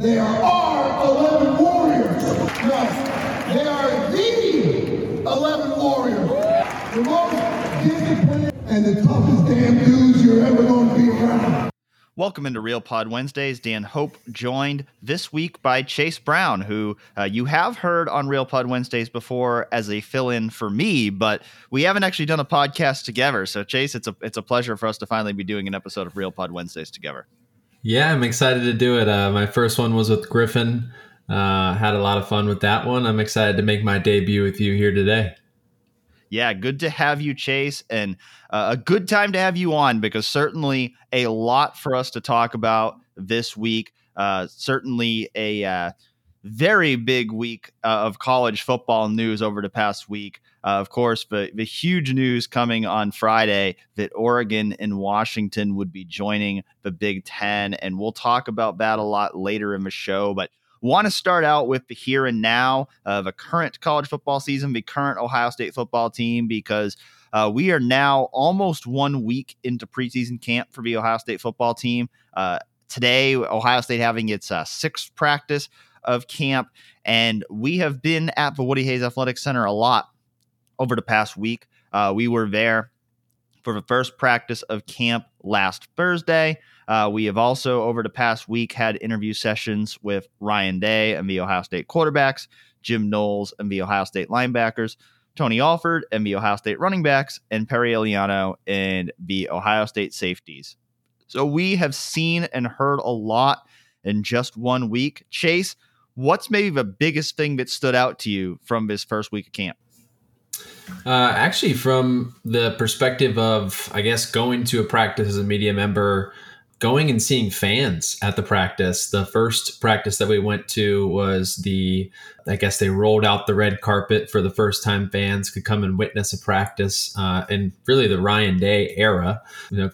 They are our 11 Warriors. Yes, they are the 11 Warriors. The most disciplined and the toughest damn dudes you're ever going to be around. Welcome into Real Pod Wednesdays. Dan Hope joined this week by Chase Brown, who you have heard on Real Pod Wednesdays before as a fill-in for me, but we haven't actually done a podcast together. So Chase, it's a pleasure for us to finally be doing an episode of Real Pod Wednesdays together. Yeah, I'm excited to do it. My first one was with Griffin. Had a lot of fun with that one. I'm excited to make my debut with you here today. Yeah, good to have you, Chase, and a good time to have you on because certainly a lot for us to talk about this week. Certainly a very big week of college football news over the past week. Of course, the huge news coming on Friday that Oregon and Washington would be joining the Big Ten, and we'll talk about that a lot later in the show, but want to start out with the here and now of a current college football season, the current Ohio State football team, because we are now almost 1 week into preseason camp for the Ohio State football team. Today, Ohio State having its sixth practice of camp, and we have been at the Woody Hayes Athletic Center a lot over the past week. We were there for the first practice of camp last Thursday. We have also, over the past week, had interview sessions with Ryan Day and the Ohio State quarterbacks, Jim Knowles and the Ohio State linebackers, Tony Alford and the Ohio State running backs, and Perry Eliano and the Ohio State safeties. So we have seen and heard a lot in just 1 week. Chase, what's maybe the biggest thing that stood out to you from this first week of camp? Actually, from the perspective of, I guess, going to a practice as a media member, going and seeing fans at the practice. The first practice that we went to was I guess they rolled out the red carpet for the first time. Fans could come and witness a practice. And really the Ryan Day era,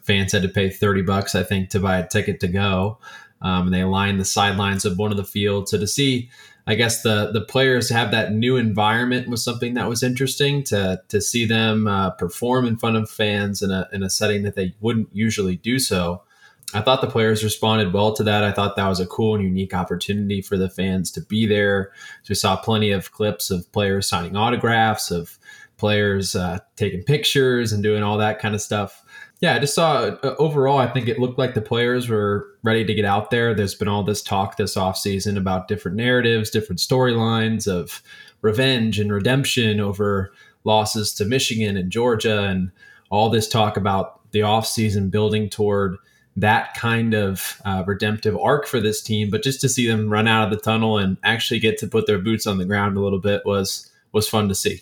fans had to pay $30, I think, to buy a ticket to go. And they lined the sidelines of one of the fields. So to see, I guess, the players have that new environment was something that was interesting to see them perform in front of fans in a setting that they wouldn't usually do so. I thought the players responded well to that. I thought that was a cool and unique opportunity for the fans to be there. So we saw plenty of clips of players signing autographs, of players taking pictures and doing all that kind of stuff. Yeah, I just saw overall, I think it looked like the players were ready to get out there. There's been all this talk this offseason about different narratives, different storylines of revenge and redemption over losses to Michigan and Georgia, and all this talk about the offseason building toward that kind of redemptive arc for this team. But just to see them run out of the tunnel and actually get to put their boots on the ground a little bit was fun to see.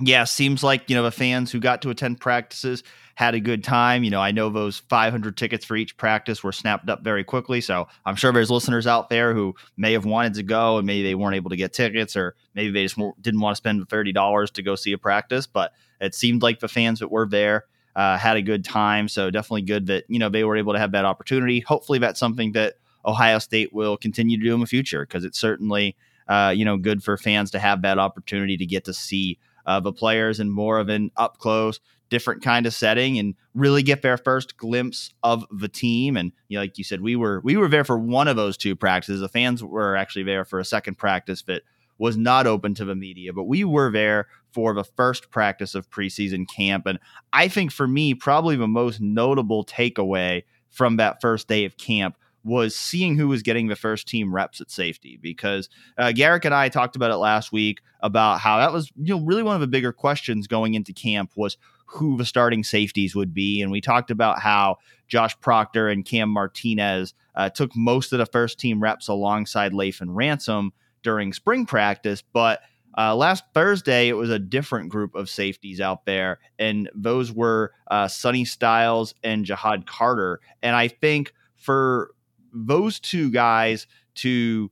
Yeah, seems like, the fans who got to attend practices had a good time. I know those 500 tickets for each practice were snapped up very quickly. So I'm sure there's listeners out there who may have wanted to go and maybe they weren't able to get tickets, or maybe they just didn't want to spend $30 to go see a practice. But it seemed like the fans that were there had a good time. So definitely good that, they were able to have that opportunity. Hopefully that's something that Ohio State will continue to do in the future, because it's certainly, good for fans to have that opportunity to get to see the players in more of an up close, different kind of setting, and really get their first glimpse of the team. And like you said, we were there for one of those two practices. The fans were actually there for a second practice that was not open to the media, but we were there for the first practice of preseason camp. And I think for me, probably the most notable takeaway from that first day of camp was seeing who was getting the first team reps at safety, because Garrick and I talked about it last week about how that was, really one of the bigger questions going into camp was who the starting safeties would be. And we talked about how Josh Proctor and Cam Martinez took most of the first team reps alongside Lathan Ransom during spring practice. But last Thursday, it was a different group of safeties out there. And those were Sonny Styles and Ja'Had Carter. And I think for those two guys to,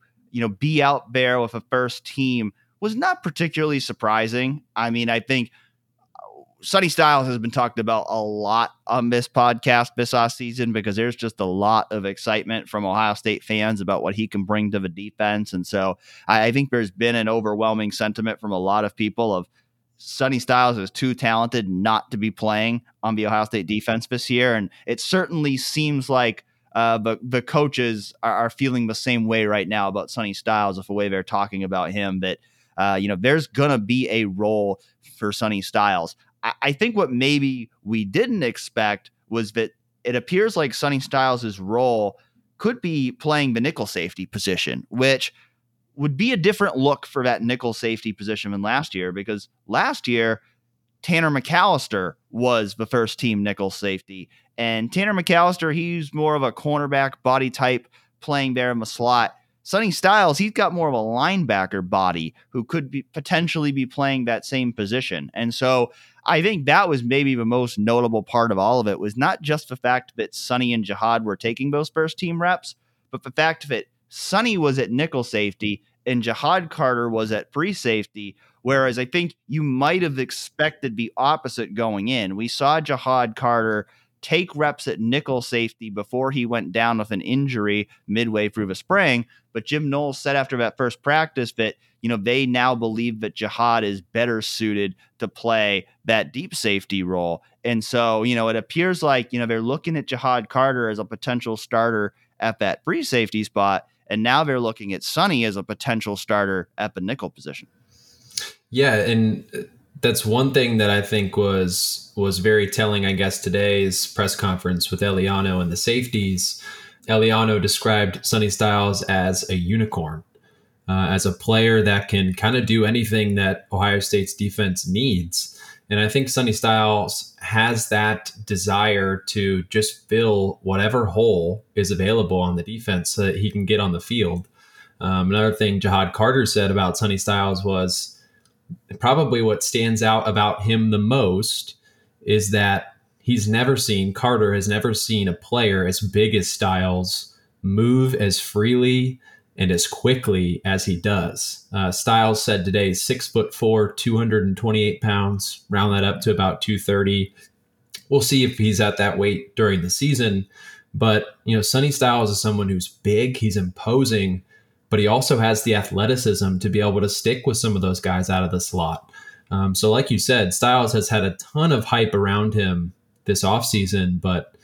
be out there with a first team was not particularly surprising. I mean, I think Sonny Styles has been talked about a lot on this podcast this offseason, because there's just a lot of excitement from Ohio State fans about what he can bring to the defense. And so I think there's been an overwhelming sentiment from a lot of people of Sonny Styles is too talented not to be playing on the Ohio State defense this year. And it certainly seems like But the coaches are feeling the same way right now about Sonny Styles, if the way they're talking about him, that, there's going to be a role for Sonny Styles. I think what maybe we didn't expect was that it appears like Sonny Styles' role could be playing the nickel safety position, which would be a different look for that nickel safety position than last year, because last year, Tanner McCalister was the first team nickel safety, and Tanner McCalister, he's more of a cornerback body type playing there in the slot. Sonny Styles, he's got more of a linebacker body who could be potentially be playing that same position. And so I think that was maybe the most notable part of all of it, was not just the fact that Sonny and Ja'Had were taking those first team reps, but the fact that Sonny was at nickel safety and Ja'Had Carter was at free safety, whereas I think you might have expected the opposite going in. We saw Ja'Had Carter take reps at nickel safety before he went down with an injury midway through the spring. But Jim Knowles said after that first practice that, they now believe that Ja'Had is better suited to play that deep safety role. And so, it appears like, they're looking at Ja'Had Carter as a potential starter at that free safety spot. And now they're looking at Sonny as a potential starter at the nickel position. Yeah, and that's one thing that I think was very telling, I guess, today's press conference with Eliano and the safeties. Eliano described Sonny Styles as a unicorn, as a player that can kind of do anything that Ohio State's defense needs. And I think Sonny Styles has that desire to just fill whatever hole is available on the defense so that he can get on the field. Another thing Ja'Had Carter said about Sonny Styles was probably what stands out about him the most is that Carter has never seen a player as big as Styles move as freely and as quickly as he does. Styles said today, 6'4", 228 pounds, round that up to about 230. We'll see if he's at that weight during the season. But, Sonny Styles is someone who's big, he's imposing, but he also has the athleticism to be able to stick with some of those guys out of the slot. So like you said, Styles has had a ton of hype around him this offseason, but,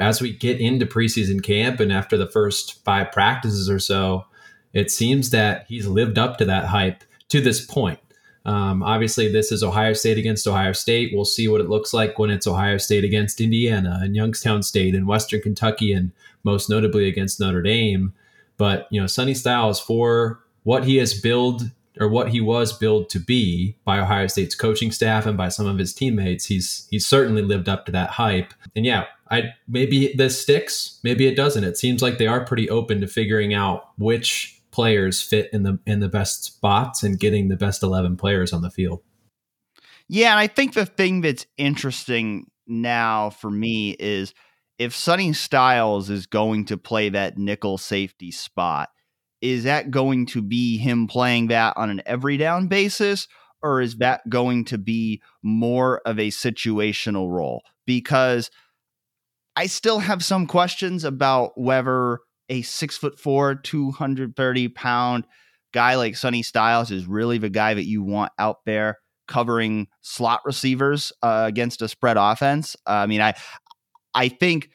as we get into preseason camp and after the first five practices or so, it seems that he's lived up to that hype to this point. Obviously, this is Ohio State against Ohio State. We'll see what it looks like when it's Ohio State against Indiana and Youngstown State and Western Kentucky and most notably against Notre Dame. But, Sonny Styles, for what he has billed or what he was billed to be by Ohio State's coaching staff and by some of his teammates, he's certainly lived up to that hype. And yeah, maybe this sticks, maybe it doesn't. It seems like they are pretty open to figuring out which players fit in the best spots and getting the best 11 players on the field. Yeah, and I think the thing that's interesting now for me is if Sonny Styles is going to play that nickel safety spot, is that going to be him playing that on an every down basis, or is that going to be more of a situational role? Because I still have some questions about whether a 6'4", 230 pound guy like Sonny Styles is really the guy that you want out there covering slot receivers against a spread offense. I mean, I think,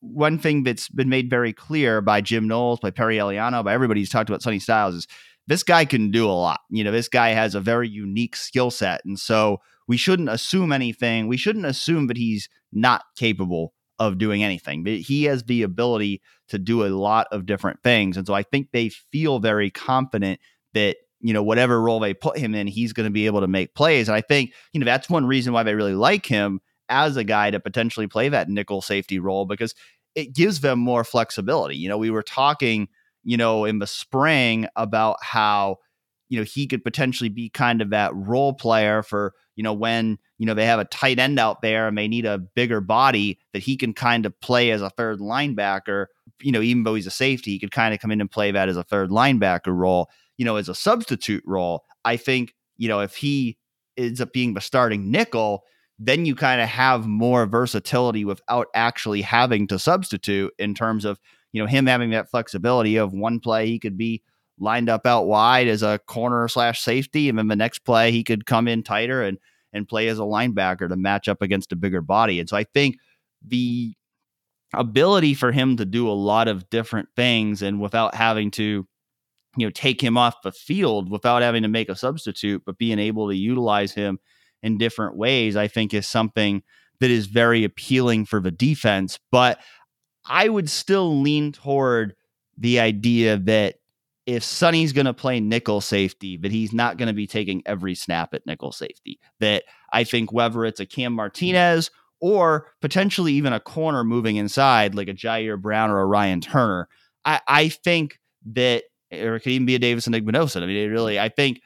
one thing that's been made very clear by Jim Knowles, by Perry Eliano, by everybody who's talked about Sonny Styles is this guy can do a lot. This guy has a very unique skill set. And so we shouldn't assume anything. We shouldn't assume that he's not capable of doing anything. But he has the ability to do a lot of different things. And so I think they feel very confident that, whatever role they put him in, he's going to be able to make plays. And I think, that's one reason why they really like him as a guy to potentially play that nickel safety role, because it gives them more flexibility. We were talking, in the spring about how, he could potentially be kind of that role player for, when, they have a tight end out there and they need a bigger body that he can kind of play as a third linebacker, even though he's a safety, he could kind of come in and play that as a third linebacker role, as a substitute role. I think, if he ends up being the starting nickel, then you kind of have more versatility without actually having to substitute in terms of, him having that flexibility of one play, he could be lined up out wide as a corner / safety. And then the next play, he could come in tighter and play as a linebacker to match up against a bigger body. And so I think the ability for him to do a lot of different things, and without having to, you know, take him off the field, without having to make a substitute, but being able to utilize him in different ways, I think is something that is very appealing for the defense. But I would still lean toward the idea that if Sonny's going to play nickel safety, that he's not going to be taking every snap at nickel safety. That I think whether it's a Cam Martinez or potentially even a corner moving inside, like a Jair Brown or a Ryan Turner, I think that, or it could even be a Davis and Igbenogson. I mean, it really, I think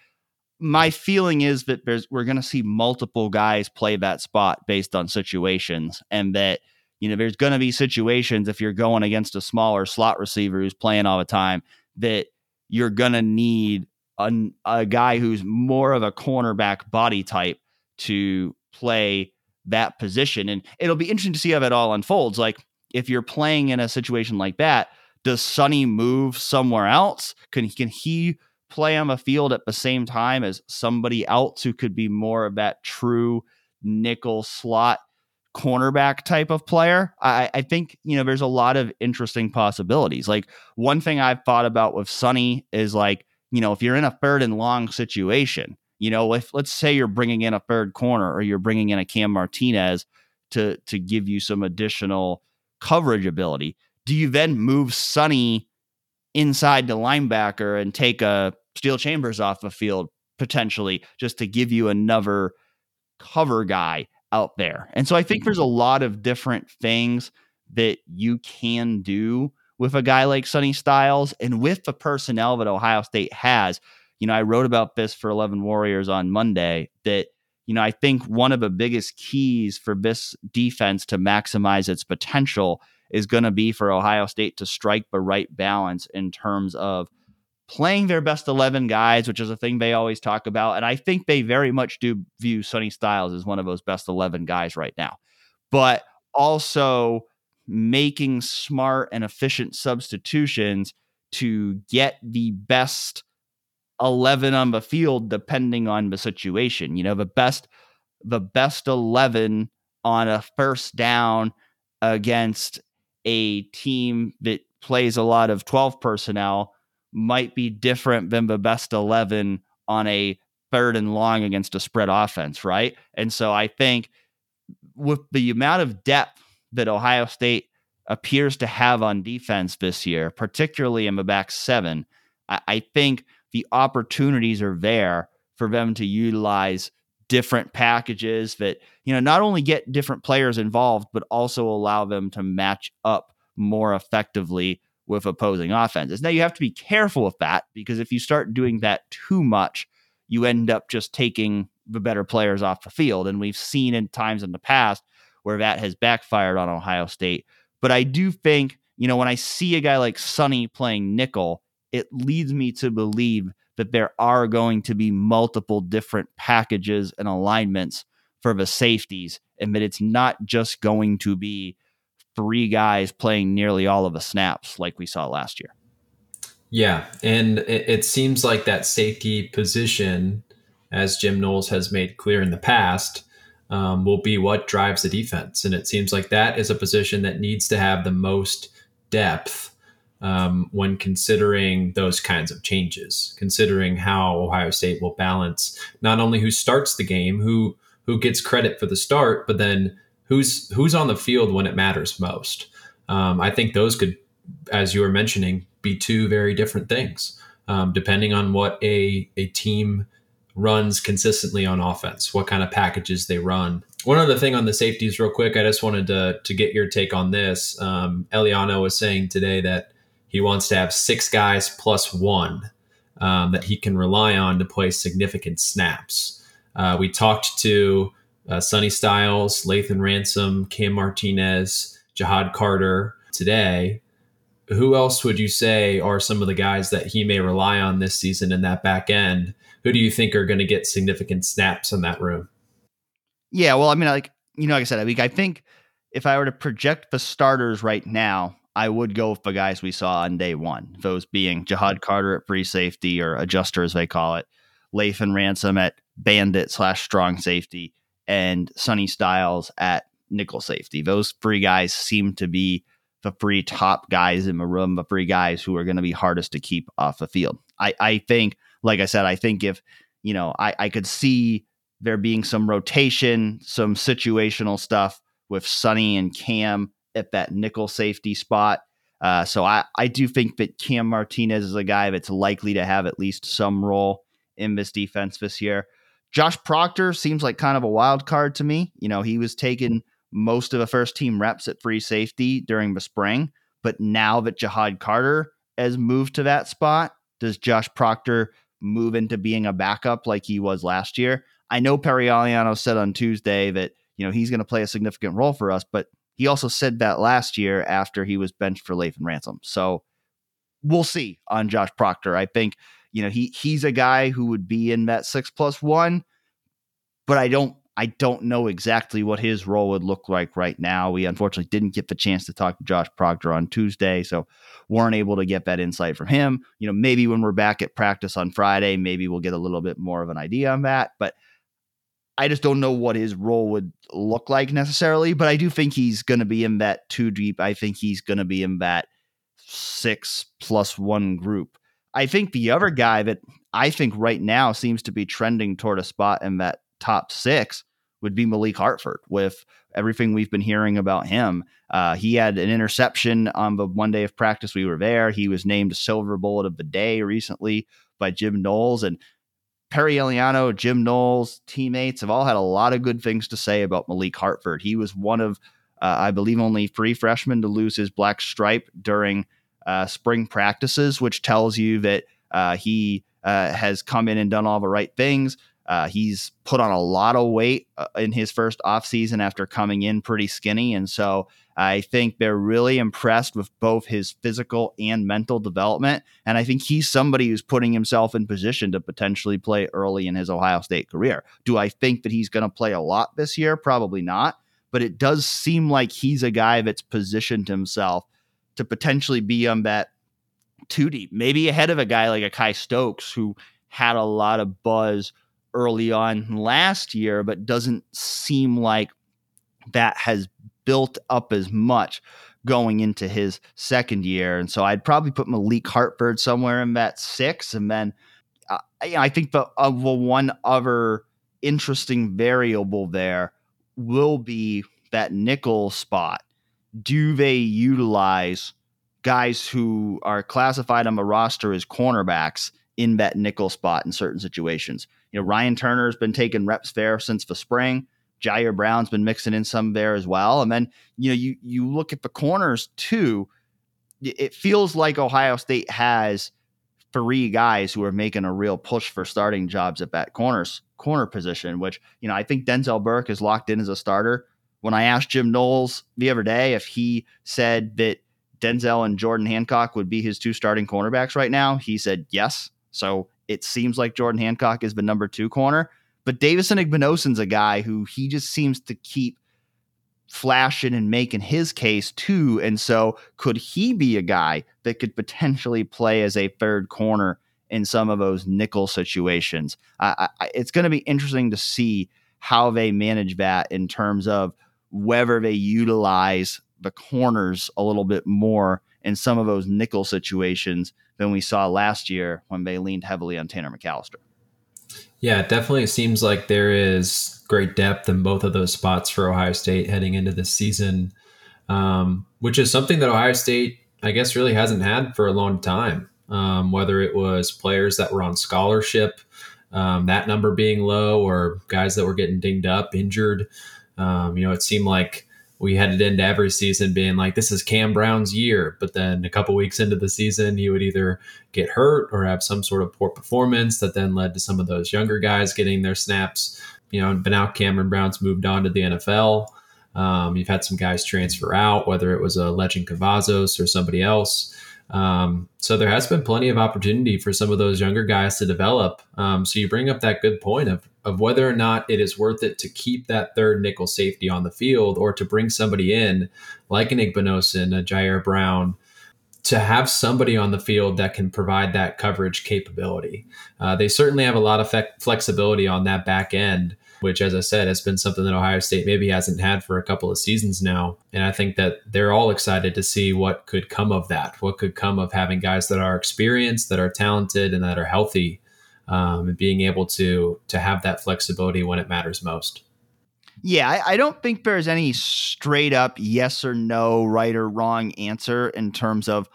my feeling is that we're going to see multiple guys play that spot based on situations, and that, you know, there's going to be situations if you're going against a smaller slot receiver who's playing all the time that you're going to need a guy who's more of a cornerback body type to play that position. And it'll be interesting to see how that all unfolds. Like, if you're playing in a situation like that, does Sonny move somewhere else? Can he play on the field at the same time as somebody else who could be more of that true nickel slot cornerback type of player? I think, you know, there's a lot of interesting possibilities. Like, one thing I've thought about with Sonny is, like, you know, if you're in a third and long situation, you know, if let's say you're bringing in a third corner or you're bringing in a Cam Martinez to give you some additional coverage ability, do you then move Sonny inside the linebacker and take a Steel Chambers off the field potentially just to give you another cover guy out there? And so I think there's a lot of different things that you can do with a guy like Sonny Styles and with the personnel that Ohio State has. You know, I wrote about this for 11 Warriors on Monday that, you know, I think one of the biggest keys for this defense to maximize its potential is going to be for Ohio State to strike the right balance in terms of playing their best 11 guys, which is a thing they always talk about. And I think they very much do view Sonny Styles as one of those best 11 guys right now, but also making smart and efficient substitutions to get the best 11 on the field, depending on the situation. You know, the best 11 on a first down against a team that plays a lot of 12 personnel might be different than the best 11 on a third and long against a spread offense, right? And so I think with the amount of depth that Ohio State appears to have on defense this year, particularly in the back seven, I think the opportunities are there for them to utilize different packages that, you know, not only get different players involved, but also allow them to match up more effectively with opposing offenses. Now, you have to be careful with that, because if you start doing that too much, you end up just taking the better players off the field. And we've seen in times in the past where that has backfired on Ohio State. But I do think, you know, when I see a guy like Sonny playing nickel, it leads me to believe that there are going to be multiple different packages and alignments for the safeties, and that it's not just going to be three guys playing nearly all of the snaps like we saw last year. Yeah. And it seems like that safety position, as Jim Knowles has made clear in the past, will be what drives the defense. And it seems like that is a position that needs to have the most depth when considering those kinds of changes, considering how Ohio State will balance not only who starts the game, who gets credit for the start, but then who's on the field when it matters most. I think those could, as you were mentioning, be two very different things, depending on what a team runs consistently on offense, what kind of packages they run. One other thing on the safeties real quick, I just wanted to get your take on this. Eliano was saying today that he wants to have six guys plus one that he can rely on to play significant snaps. We talked to Sonny Styles, Lathan Ransom, Cam Martinez, Ja'Had Carter today. Who else would you say are some of the guys that he may rely on this season in that back end? Who do you think are going to get significant snaps in that room? Yeah, well, I mean, like, you know, like I said, I think if I were to project the starters right now, I would go with the guys we saw on day one, those being Ja'Had Carter at free safety, or adjuster as they call it, Lathan Ransom at bandit / strong safety, and Sonny Styles at nickel safety. Those three guys seem to be the three top guys in the room, the three guys who are going to be hardest to keep off the field. I think, like I said, I think if, you know, I could see there being some rotation, some situational stuff with Sonny and Cam at that nickel safety spot. So I do think that Cam Martinez is a guy that's likely to have at least some role in this defense this year. Josh Proctor seems like kind of a wild card to me. You know, he was taking most of the first team reps at free safety during the spring, but now that Ja'Had Carter has moved to that spot, does Josh Proctor move into being a backup like he was last year? I know Perry Eliano said on Tuesday that, you know, he's going to play a significant role for us, but he also said that last year after he was benched for Lathan Ransom. So we'll see on Josh Proctor. I think, you know, he's a guy who would be in that 6+1, but I don't know exactly what his role would look like right now. We unfortunately didn't get the chance to talk to Josh Proctor on Tuesday, so weren't able to get that insight from him. You know, maybe when we're back at practice on Friday, maybe we'll get a little bit more of an idea on that, but I just don't know what his role would look like necessarily, but I do think he's going to be in that two deep. I think he's going to be in that 6+1 group. I think the other guy that I think right now seems to be trending toward a spot in that top six would be Malik Hartford. With everything we've been hearing about him, he had an interception on the one day of practice we were there. He was named Silver Bullet of the Day recently by Jim Knowles, and Perry Eliano, Jim Knowles, teammates have all had a lot of good things to say about Malik Hartford. He was one of, I believe, only 3 freshmen to lose his black stripe during spring practices, which tells you that he has come in and done all the right things. He's put on a lot of weight in his first offseason after coming in pretty skinny. And so I think they're really impressed with both his physical and mental development. And I think he's somebody who's putting himself in position to potentially play early in his Ohio State career. Do I think that he's going to play a lot this year? Probably not. But it does seem like he's a guy that's positioned himself to potentially be on that two deep, maybe ahead of a guy like a Kai Stokes, who had a lot of buzz early on last year, but doesn't seem like that has built up as much going into his second year. And so I'd probably put Malik Hartford somewhere in that 6. And then I think the one other interesting variable there will be that nickel spot. Do they utilize guys who are classified on the roster as cornerbacks in that nickel spot in certain situations? You know, Ryan Turner's been taking reps there since the spring. Jair Brown's been mixing in some there as well. And then, you know, you look at the corners too. It feels like Ohio State has 3 guys who are making a real push for starting jobs at that corner position, which, you know, I think Denzel Burke is locked in as a starter. When I asked Jim Knowles the other day if he said that Denzel and Jordan Hancock would be his 2 starting cornerbacks right now, he said yes. So it seems like Jordan Hancock is the number 2 corner, but Davison Igbenoghan's a guy who he just seems to keep flashing and making his case too. And so could he be a guy that could potentially play as a third corner in some of those nickel situations? It's going to be interesting to see how they manage that in terms of whether they utilize the corners a little bit more in some of those nickel situations than we saw last year when they leaned heavily on Tanner McCalister. Yeah, definitely. It seems like there is great depth in both of those spots for Ohio State heading into this season, which is something that Ohio State, I guess, really hasn't had for a long time, whether it was players that were on scholarship, that number being low, or guys that were getting dinged up, injured. You know, it seemed like we headed into every season being like, this is Cam Brown's year. But then a couple weeks into the season, he would either get hurt or have some sort of poor performance that then led to some of those younger guys getting their snaps. You know, but now Cameron Brown's moved on to the NFL. You've had some guys transfer out, whether it was a Legend Cavazos or somebody else. So there has been plenty of opportunity for some of those younger guys to develop. So you bring up that good point of whether or not it is worth it to keep that third nickel safety on the field, or to bring somebody in like an Igbenoghan, a Jair Brown, to have somebody on the field that can provide that coverage capability. They certainly have a lot of flexibility on that back end. which, as I said, has been something that Ohio State maybe hasn't had for a couple of seasons now. And I think that they're all excited to see what could come of that, what could come of having guys that are experienced, that are talented, and that are healthy, and being able to have that flexibility when it matters most. Yeah, I don't think there's any straight up yes or no, right or wrong answer in terms of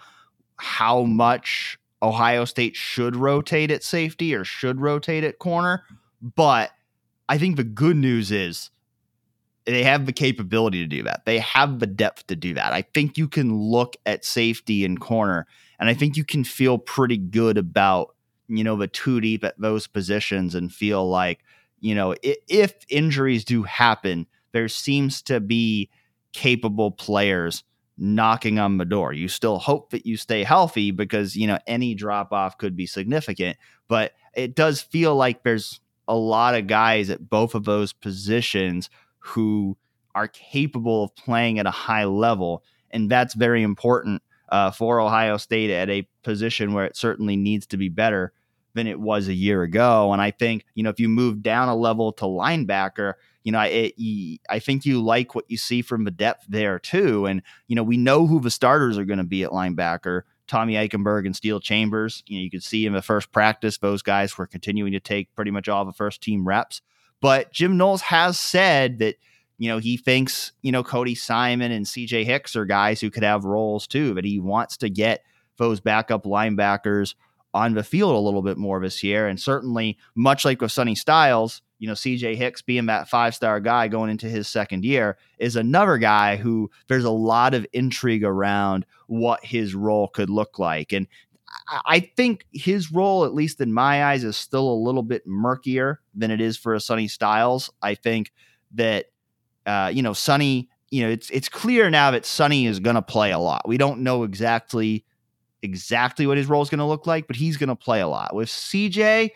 how much Ohio State should rotate at safety or should rotate at corner. But I think the good news is they have the capability to do that. They have the depth to do that. I think you can look at safety and corner, and I think you can feel pretty good about, you know, the two deep at those positions and feel like, you know, if injuries do happen, there seems to be capable players knocking on the door. You still hope that you stay healthy because, you know, any drop off could be significant, but it does feel like there's a lot of guys at both of those positions who are capable of playing at a high level. And that's very important for Ohio State at a position where it certainly needs to be better than it was a year ago. And I think, you know, if you move down a level to linebacker, you know, I think you like what you see from the depth there too. And, you know, we know who the starters are going to be at linebacker, Tommy Eichenberg and Steel Chambers. You know, you could see in the first practice, those guys were continuing to take pretty much all the first team reps, but Jim Knowles has said that, you know, he thinks, you know, Cody Simon and CJ Hicks are guys who could have roles too, but he wants to get those backup linebackers on the field a little bit more this year. And certainly, much like with Sonny Styles, you know, CJ Hicks being that five-star guy going into his second year is another guy who there's a lot of intrigue around what his role could look like. And I think his role, at least in my eyes, is still a little bit murkier than it is for a Sonny Styles. I think that, you know, Sonny, you know, it's clear now that Sonny is going to play a lot. We don't know exactly what his role is going to look like, but he's going to play a lot. With CJ,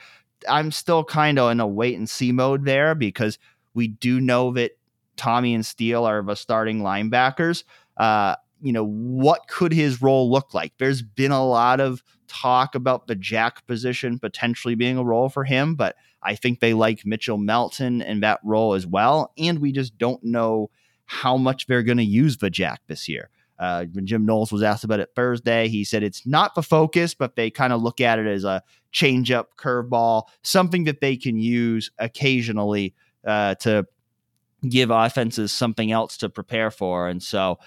I'm still kind of in a wait and see mode there because we do know that Tommy and Steele are the starting linebackers. You know, what could his role look like? There's been a lot of talk about the jack position potentially being a role for him, but I think they like Mitchell Melton in that role as well. And we just don't know how much they're going to use the jack this year. When Jim Knowles was asked about it Thursday, he said it's not the focus, but they kind of look at it as a changeup, curveball, something that they can use occasionally to give offenses something else to prepare for. And so,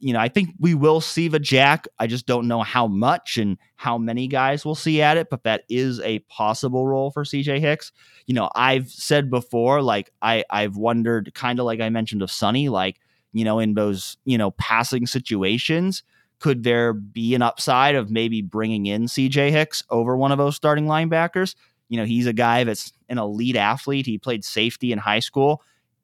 you know, I think we will see the jack. I just don't know how much and how many guys will see at it, but that is a possible role for CJ Hicks. You know, I've said before, like I've wondered, kind of like I mentioned of Sonny, like, you know, in those, you know, passing situations, could there be an upside of maybe bringing in CJ Hicks over one of those starting linebackers? You know, he's a guy that's an elite athlete. He played safety in high school.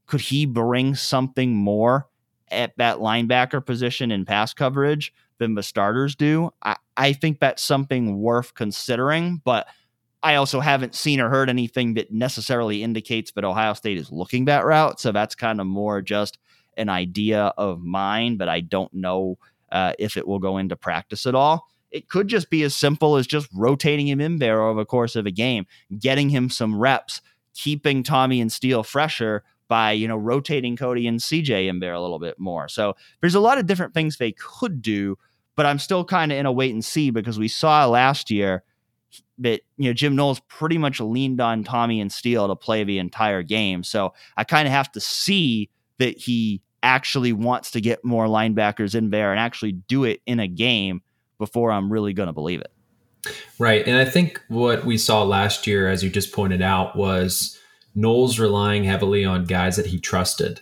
Could he bring something more at that linebacker position in pass coverage than the starters do? I think that's something worth considering, but I also haven't seen or heard anything that necessarily indicates that Ohio State is looking that route. So that's kind of more just an idea of mine, but I don't know if it will go into practice at all. It could just be as simple as just rotating him in there over the course of a game, getting him some reps, keeping Tommy and Steele fresher by, you know, rotating Cody and CJ in there a little bit more. So there's a lot of different things they could do, but I'm still kind of in a wait and see because we saw last year that, you know, Jim Knowles pretty much leaned on Tommy and Steele to play the entire game. So I kind of have to see that he actually wants to get more linebackers in there and actually do it in a game before I'm really going to believe it. Right. And I think what we saw last year, as you just pointed out, was Knowles relying heavily on guys that he trusted,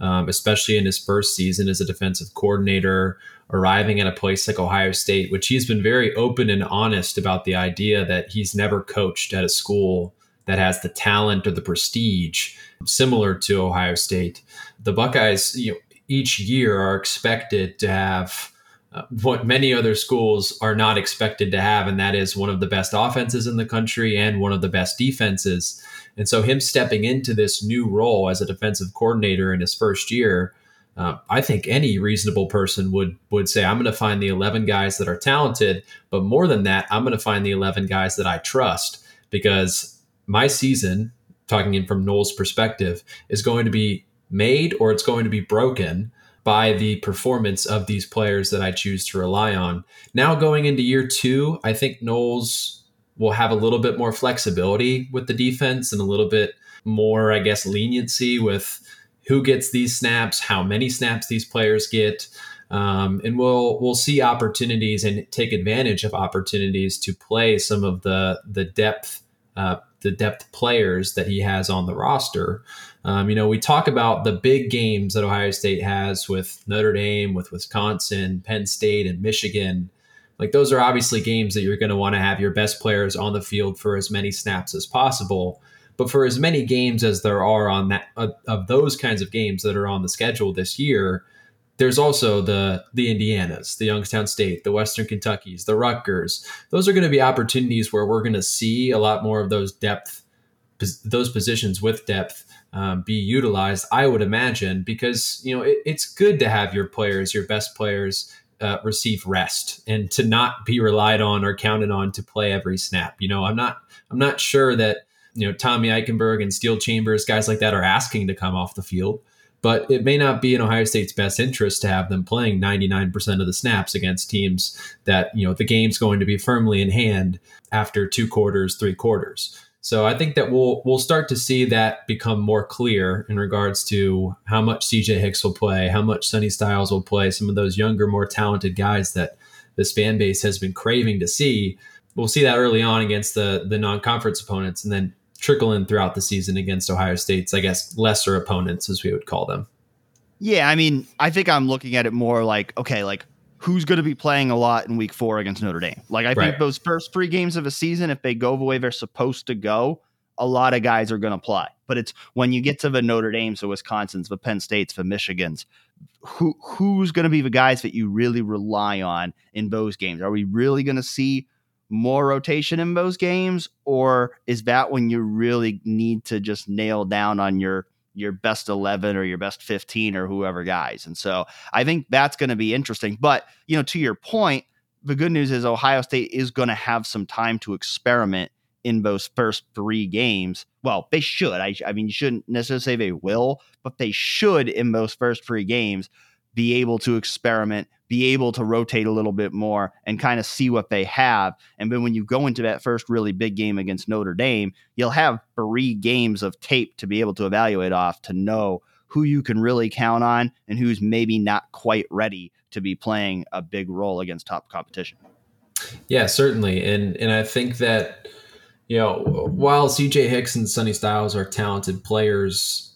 especially in his first season as a defensive coordinator, arriving at a place like Ohio State, which he's been very open and honest about the idea that he's never coached at a school that has the talent or the prestige similar to Ohio State. The Buckeyes, you know, each year are expected to have what many other schools are not expected to have, and that is one of the best offenses in the country and one of the best defenses. And so him stepping into this new role as a defensive coordinator in his first year, I think any reasonable person would say, I'm going to find the 11 guys that are talented, but more than that, I'm going to find the 11 guys that I trust, because my season talking in from Knowles' perspective, is going to be made or it's going to be broken by the performance of these players that I choose to rely on. Now going into year two, I think Knowles will have a little bit more flexibility with the defense and a little bit more, I guess, leniency with who gets these snaps, how many snaps these players get. And we'll see opportunities and take advantage of opportunities to play some of the depth players that he has on the roster. We talk about the big games that Ohio State has with Notre Dame, with Wisconsin, Penn State, and Michigan. Like, those are obviously games that you're going to want to have your best players on the field for as many snaps as possible. But for as many games as there are on that of those kinds of games that are on the schedule this year, there's also the Indianas, the Youngstown State, the Western Kentuckys, the Rutgers. Those are going to be opportunities where we're going to see a lot more of those positions with depth be utilized, I would imagine, because it's good to have your best players, receive rest and to not be relied on or counted on to play every snap. I'm not sure that Tommy Eichenberg and Steel Chambers, guys like that, are asking to come off the field. But it may not be in Ohio State's best interest to have them playing 99% of the snaps against teams that, the game's going to be firmly in hand after two quarters, three quarters. So I think that we'll start to see that become more clear in regards to how much CJ Hicks will play, how much Sonny Styles will play, some of those younger, more talented guys that this fan base has been craving to see. We'll see that early on against the non-conference opponents, and then trickle in throughout the season against Ohio State's, I guess, lesser opponents, as we would call them. Yeah, I think I'm looking at it more like, okay, like, who's going to be playing a lot in week four against Notre Dame? Like, I think those first three games of a season, if they go the way they're supposed to go, a lot of guys are going to play. But it's when you get to the Notre Dames, the Wisconsin's, the Penn State's, the Michigan's, who's going to be the guys that you really rely on in those games? Are we really going to see more rotation in those games, or is that when you really need to just nail down on your best 11 or your best 15 or whoever guys? And so I think that's going to be interesting. But, to your point, the good news is Ohio State is going to have some time to experiment in those first three games. Well, they should. You shouldn't necessarily say they will, but they should in those first three games be able to experiment, be able to rotate a little bit more and kind of see what they have. And then when you go into that first really big game against Notre Dame, you'll have 3 games of tape to be able to evaluate off to know who you can really count on and who's maybe not quite ready to be playing a big role against top competition. Yeah, certainly. And I think that, while CJ Hicks and Sonny Styles are talented players,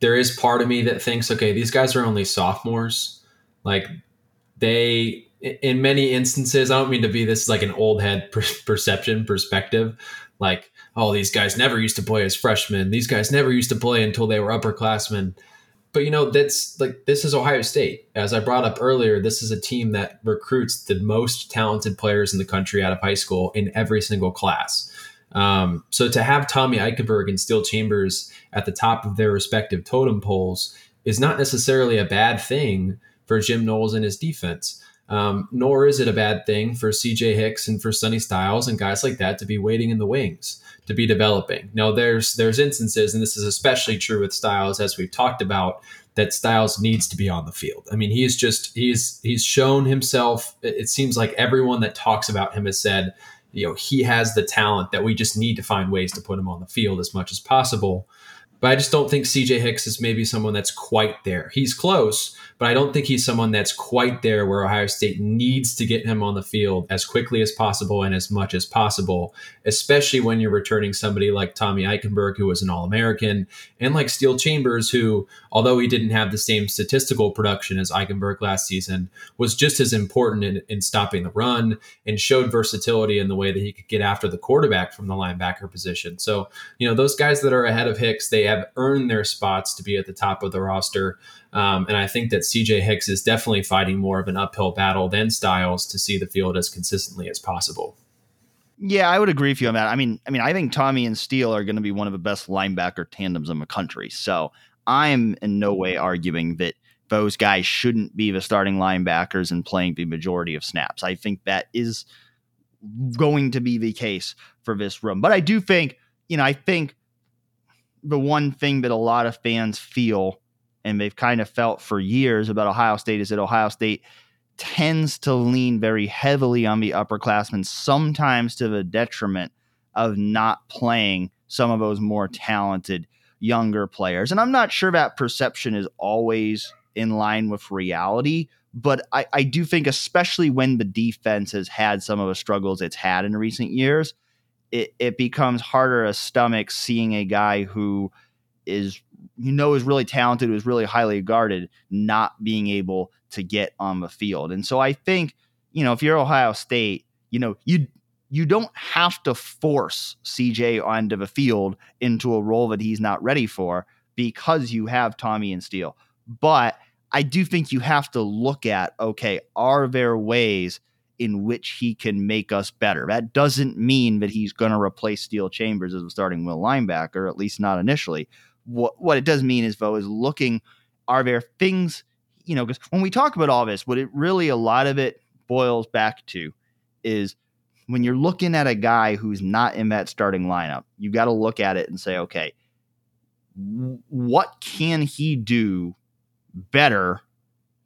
there is part of me that thinks, okay, these guys are only sophomores. Like, they, in many instances, I don't mean to be this like an old head perspective, like, oh, these guys never used to play as freshmen. These guys never used to play until they were upperclassmen. But, that's like, this is Ohio State. As I brought up earlier, this is a team that recruits the most talented players in the country out of high school in every single class. So to have Tommy Eichenberg and Steel Chambers at the top of their respective totem poles is not necessarily a bad thing for Jim Knowles and his defense, nor is it a bad thing for CJ Hicks and for Sonny Styles and guys like that to be waiting in the wings, to be developing. Now, there's instances, and this is especially true with Styles, as we've talked about, that Styles needs to be on the field. He's shown himself. It seems like everyone that talks about him has said, he has the talent that we just need to find ways to put him on the field as much as possible. But I just don't think CJ Hicks is maybe someone that's quite there. He's close, but I don't think he's someone that's quite there where Ohio State needs to get him on the field as quickly as possible and as much as possible, especially when you're returning somebody like Tommy Eichenberg, who was an All-American, and like Steel Chambers, who, although he didn't have the same statistical production as Eichenberg last season, was just as important in stopping the run and showed versatility in the way that he could get after the quarterback from the linebacker position. So, those guys that are ahead of Hicks, they have earned their spots to be at the top of the roster. And I think that CJ Hicks is definitely fighting more of an uphill battle than Styles to see the field as consistently as possible. Yeah, I would agree with you on that. I think Tommy and Steele are going to be one of the best linebacker tandems in the country. So I'm in no way arguing that those guys shouldn't be the starting linebackers and playing the majority of snaps. I think that is going to be the case for this room. But I do think, the one thing that a lot of fans feel, and they've kind of felt for years about Ohio State, is that Ohio State tends to lean very heavily on the upperclassmen, sometimes to the detriment of not playing some of those more talented younger players. And I'm not sure that perception is always in line with reality, but I do think, especially when the defense has had some of the struggles it's had in recent years, it becomes harder to stomach seeing a guy who is really talented, who's really highly guarded, not being able to get on the field. And so I think, if you're Ohio State, you don't have to force CJ onto the field into a role that he's not ready for, because you have Tommy and Steele. But I do think you have to look at, okay, are there ways in which he can make us better? That doesn't mean that he's going to replace Steel Chambers as a starting middle linebacker, at least not initially. What it does mean is, though, is looking, are there things, because when we talk about all this, what it really, a lot of it boils back to is, when you're looking at a guy who's not in that starting lineup, you got to look at it and say, okay, what can he do better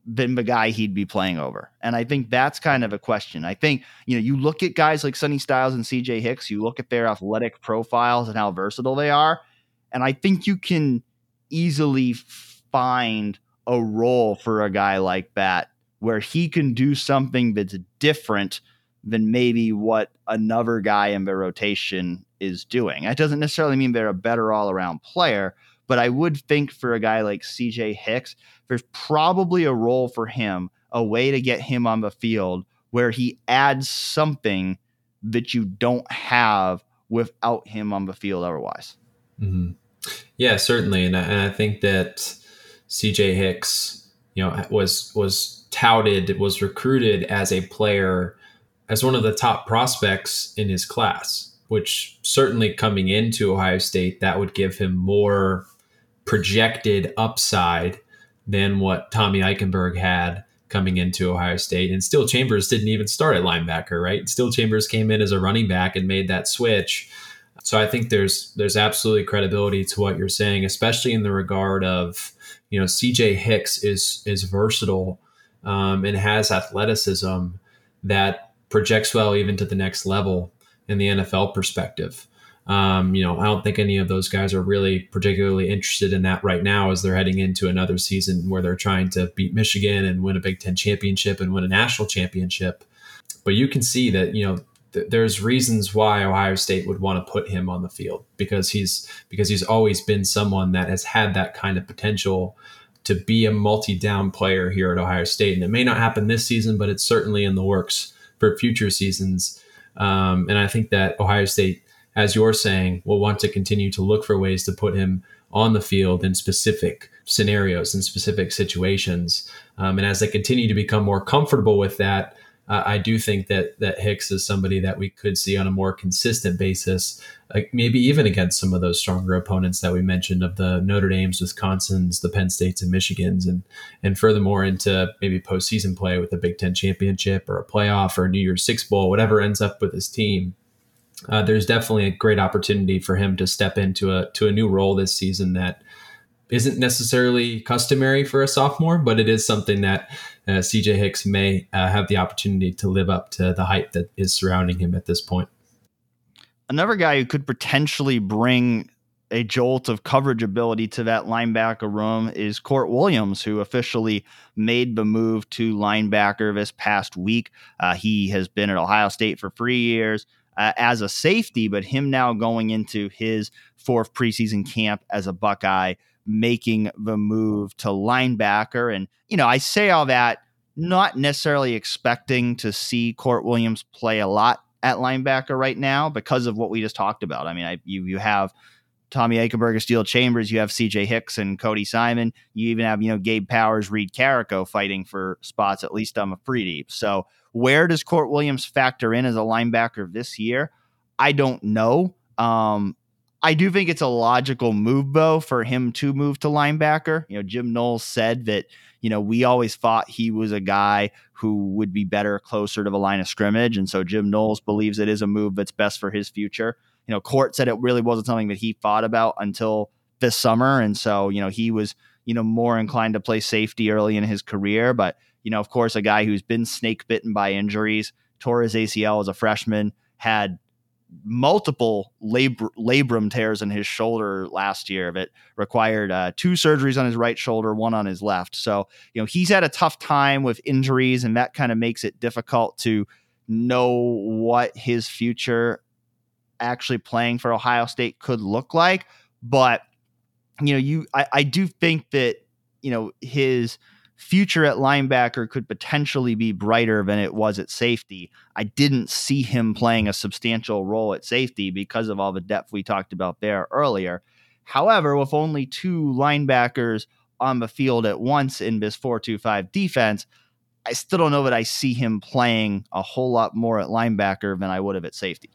than the guy he'd be playing over? And I think that's kind of a question. I think, you look at guys like Sonny Styles and CJ Hicks, you look at their athletic profiles and how versatile they are, and I think you can easily find a role for a guy like that where he can do something that's different than maybe what another guy in the rotation is doing. That doesn't necessarily mean they're a better all-around player, but I would think for a guy like CJ Hicks, there's probably a role for him, a way to get him on the field where he adds something that you don't have without him on the field otherwise. Mm-hmm. Yeah, certainly. And I think that CJ Hicks, was touted, was recruited as a player, as one of the top prospects in his class, which certainly coming into Ohio State, that would give him more projected upside than what Tommy Eichenberg had coming into Ohio State. And Steel Chambers didn't even start at linebacker, right? Steel Chambers came in as a running back and made that switch. So I think there's absolutely credibility to what you're saying, especially in the regard of, CJ Hicks is versatile and has athleticism that projects well even to the next level in the NFL perspective. I don't think any of those guys are really particularly interested in that right now as they're heading into another season where they're trying to beat Michigan and win a Big Ten championship and win a national championship. But you can see that, there's reasons why Ohio State would want to put him on the field, because he's always been someone that has had that kind of potential to be a multi-down player here at Ohio State. And it may not happen this season, but it's certainly in the works for future seasons. And I think that Ohio State, as you're saying, will want to continue to look for ways to put him on the field in specific scenarios and specific situations. And as they continue to become more comfortable with that, I do think that Hicks is somebody that we could see on a more consistent basis, maybe even against some of those stronger opponents that we mentioned, of the Notre Dames, Wisconsins, the Penn States, and Michigans, and furthermore into maybe postseason play with a Big Ten championship or a playoff or a New Year's Six Bowl, whatever ends up with this team. There's definitely a great opportunity for him to step into a new role this season that isn't necessarily customary for a sophomore, but it is something that CJ Hicks may have the opportunity to live up to the hype that is surrounding him at this point. Another guy who could potentially bring a jolt of coverage ability to that linebacker room is Kourt Williams, who officially made the move to linebacker this past week. He has been at Ohio State for 3 years as a safety, but him now going into his fourth preseason camp as a Buckeye, making the move to linebacker. And, I say all that not necessarily expecting to see Kourt Williams play a lot at linebacker right now because of what we just talked about. I mean, you have Tommy Eichenberg and Steel Chambers, you have CJ Hicks and Cody Simon. You even have, Gabe Powers, Reed Carrico fighting for spots, at least on a free deep. So where does Kourt Williams factor in as a linebacker this year? I don't know. I do think it's a logical move, though, for him to move to linebacker. Jim Knowles said that, we always thought he was a guy who would be better closer to the line of scrimmage. And so Jim Knowles believes it is a move that's best for his future. Kourt said it really wasn't something that he thought about until this summer. And so, you know, he was, you know, more inclined to play safety early in his career. But, you know, of course, a guy who's been snake bitten by injuries, tore his ACL as a freshman, had multiple labrum tears in his shoulder last year. It required 2 surgeries on his right shoulder, 1 on his left. So, you know, he's had a tough time with injuries, and that kind of makes it difficult to know what his future actually playing for Ohio State could look like. But, you know, I do think that, you know, his future at linebacker could potentially be brighter than it was at safety. I didn't see him playing a substantial role at safety because of all the depth we talked about there earlier. However, with only 2 linebackers on the field at once in this 4-2-5 defense, I still don't know that I see him playing a whole lot more at linebacker than I would have at safety.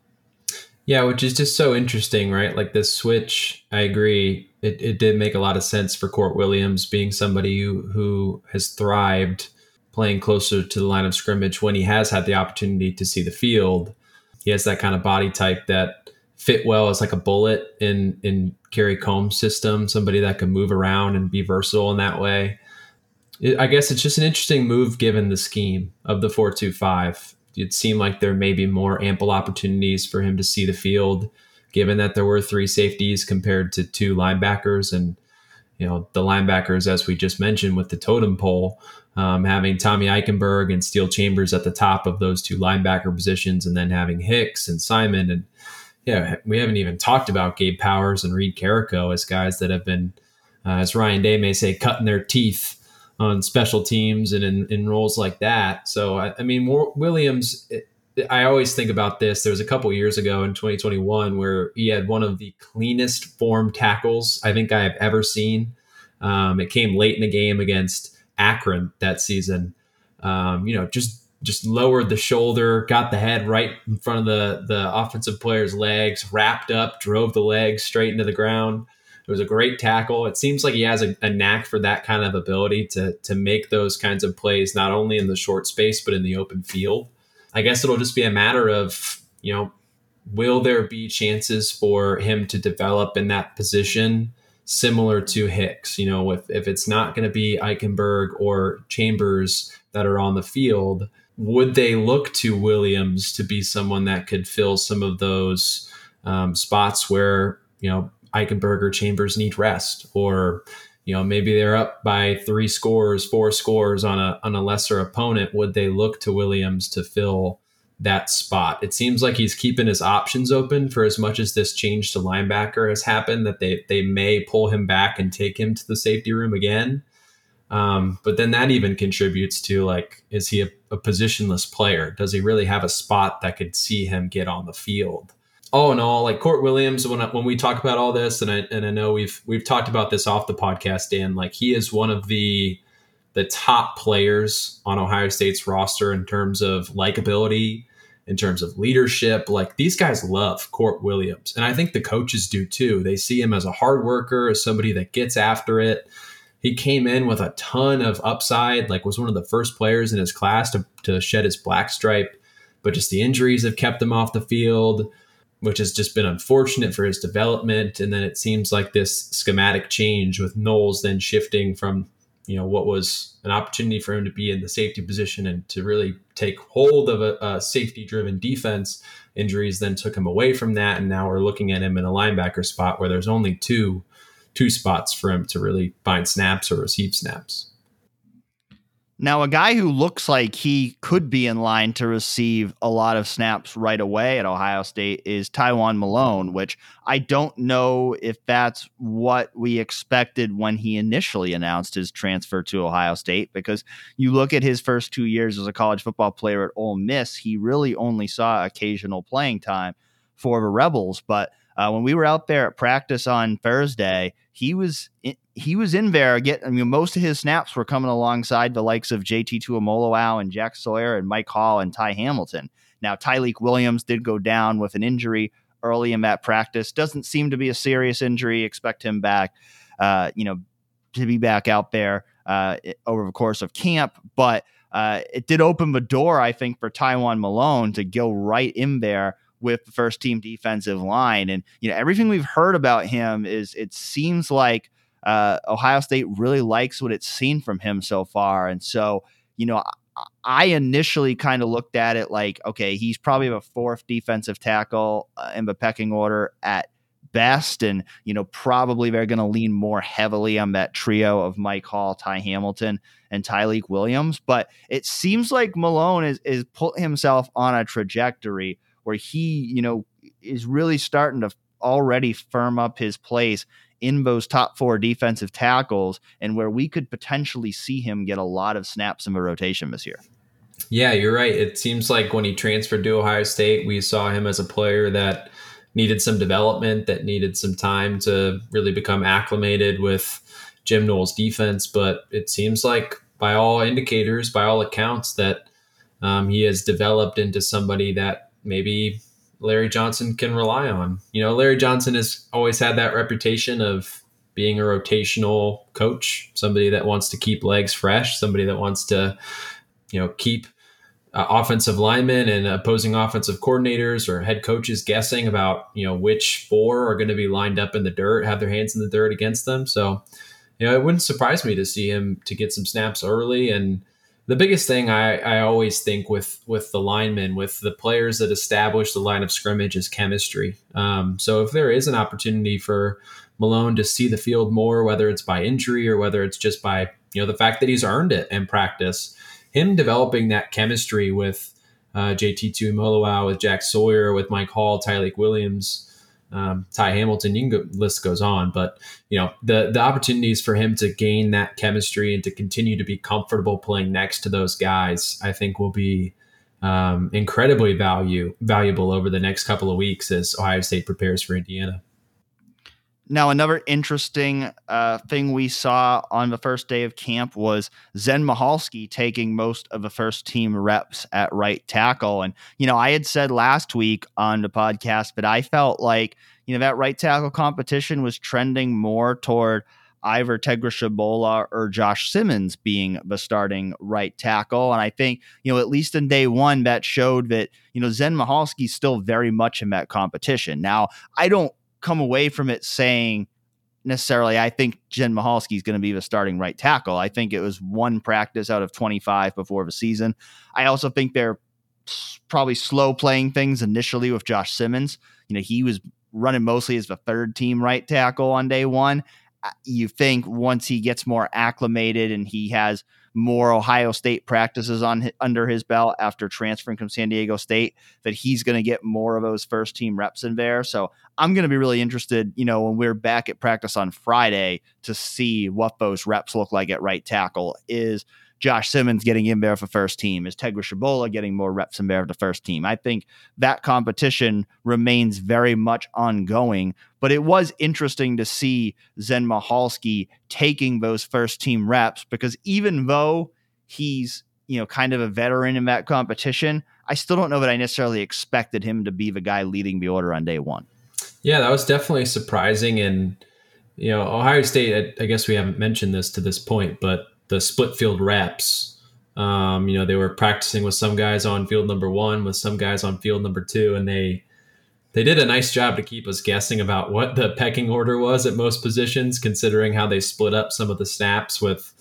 Yeah, which is just so interesting, right? Like this switch, I agree. It did make a lot of sense for Kourt Williams being somebody who has thrived playing closer to the line of scrimmage when he has had the opportunity to see the field. He has that kind of body type that fit well as like a bullet in Kerry Combs' system, somebody that can move around and be versatile in that way. I guess it's just an interesting move given the scheme of the 4-2-5. It seemed like there may be more ample opportunities for him to see the field, given that there were 3 safeties compared to 2 linebackers. And, you know, the linebackers, as we just mentioned with the totem pole, having Tommy Eichenberg and Steel Chambers at the top of those 2 linebacker positions, and then having Hicks and Simon. And yeah, we haven't even talked about Gabe Powers and Reed Carrico as guys that have been, as Ryan Day may say, cutting their teeth on special teams and in roles like that. So, I mean, Williams, I always think about this. There was a couple years ago in 2021 where he had one of the cleanest form tackles I think I have ever seen. It came late in the game against Akron that season. You know, just lowered the shoulder, got the head right in front of the offensive player's legs, wrapped up, drove the legs straight into the ground. It was a great tackle. It seems like he has a knack for that kind of ability to make those kinds of plays, not only in the short space, but in the open field. I guess it'll just be a matter of, you know, will there be chances for him to develop in that position similar to Hicks? You know, if it's not going to be Eichenberg or Chambers that are on the field, would they look to Williams to be someone that could fill some of those spots where, you know, Eichenberg or Chambers need rest, or, you know, maybe they're up by 3 scores, 4 scores on a lesser opponent. Would they look to Williams to fill that spot? It seems like he's keeping his options open for as much as this change to linebacker has happened, that they may pull him back and take him to the safety room again. But then that even contributes to, like, is he a positionless player? Does he really have a spot that could see him get on the field? All in all, like Kourt Williams, when we talk about all this, and I know we've talked about this off the podcast, Dan, like he is one of the top players on Ohio State's roster in terms of likability, in terms of leadership. Like these guys love Kourt Williams, and I think the coaches do too. They see him as a hard worker, as somebody that gets after it. He came in with a ton of upside, like was one of the first players in his class to shed his black stripe, but just the injuries have kept him off the field, which has just been unfortunate for his development. And then it seems like this schematic change with Knowles then shifting from, you know, what was an opportunity for him to be in the safety position and to really take hold of a safety-driven defense. Injuries then took him away from that, and now we're looking at him in a linebacker spot where there's only two spots for him to really find snaps or receive snaps. Now, a guy who looks like he could be in line to receive a lot of snaps right away at Ohio State is Tywone Malone, which I don't know if that's what we expected when he initially announced his transfer to Ohio State, because you look at his first 2 years as a college football player at Ole Miss, he really only saw occasional playing time for the Rebels. But when we were out there at practice on Thursday, he was in there. Most of his snaps were coming alongside the likes of JT Tuimoloau and Jack Sawyer and Mike Hall and Ty Hamilton. Now, Tyleek Williams did go down with an injury early in that practice. Doesn't seem to be a serious injury. Expect him back, to be back out there over the course of camp. But it did open the door, I think, for Tywone Malone to go right in there with the first team defensive line. And, you know, everything we've heard about him is it seems like Ohio State really likes what it's seen from him so far. And so, you know, I initially kind of looked at it like, okay, he's probably a fourth defensive tackle in the pecking order at best. And, you know, probably they're going to lean more heavily on that trio of Mike Hall, Ty Hamilton, and Tyleek Williams. But it seems like Malone is put himself on a trajectory where he, you know, is really starting to already firm up his place in those top four defensive tackles, and where we could potentially see him get a lot of snaps in the rotation this year. Yeah, you're right. It seems like when he transferred to Ohio State, we saw him as a player that needed some development, that needed some time to really become acclimated with Jim Knowles' defense. But it seems like by all indicators, by all accounts, that he has developed into somebody that maybe Larry Johnson can rely on. You know, Larry Johnson has always had that reputation of being a rotational coach, somebody that wants to keep legs fresh, somebody that wants to, you know, keep offensive linemen and opposing offensive coordinators or head coaches guessing about, you know, which four are going to be lined up in the dirt, have their hands in the dirt against them. So, you know, it wouldn't surprise me to see him to get some snaps early. And the biggest thing I always think with the linemen, with the players that establish the line of scrimmage, is chemistry. So if there is an opportunity for Malone to see the field more, whether it's by injury or whether it's just by, you know, the fact that he's earned it in practice, him developing that chemistry with JT Tuimoloau, with Jack Sawyer, with Mike Hall, Tyleek Williams, Ty Hamilton, you can go, list goes on. But, you know, the opportunities for him to gain that chemistry and to continue to be comfortable playing next to those guys, I think will be incredibly valuable over the next couple of weeks as Ohio State prepares for Indiana. Now, another interesting thing we saw on the first day of camp was Zen Michalski taking most of the first team reps at right tackle. And, you know, I had said last week on the podcast that I felt like, you know, that right tackle competition was trending more toward either Tegrashibola or Josh Simmons being the starting right tackle. And I think, you know, at least in day one, that showed that, you know, Zen Michalski is still very much in that competition. Now, I don't come away from it saying necessarily I think Zen Michalski is going to be the starting right tackle. I think it was one practice out of 25 before the season. I also think they're probably slow playing things initially with Josh Simmons. You know, he was running mostly as the third team right tackle on day one. You think once he gets more acclimated and he has more Ohio State practices under his belt after transferring from San Diego State, that he's going to get more of those first team reps in there. So I'm going to be really interested, you know, when we're back at practice on Friday, to see what those reps look like at right tackle. Is Josh Simmons getting in there for first team? Is Tegrashibola getting more reps in there for the first team? I think that competition remains very much ongoing, but it was interesting to see Zen Michalski taking those first team reps, because even though he's, you know, kind of a veteran in that competition, I still don't know that I necessarily expected him to be the guy leading the order on day one. Yeah, that was definitely surprising. And, you know, Ohio State, I guess we haven't mentioned this to this point, but the split field reps, you know, they were practicing with some guys on field number one, with some guys on field number two, and they did a nice job to keep us guessing about what the pecking order was at most positions, considering how they split up some of the snaps with,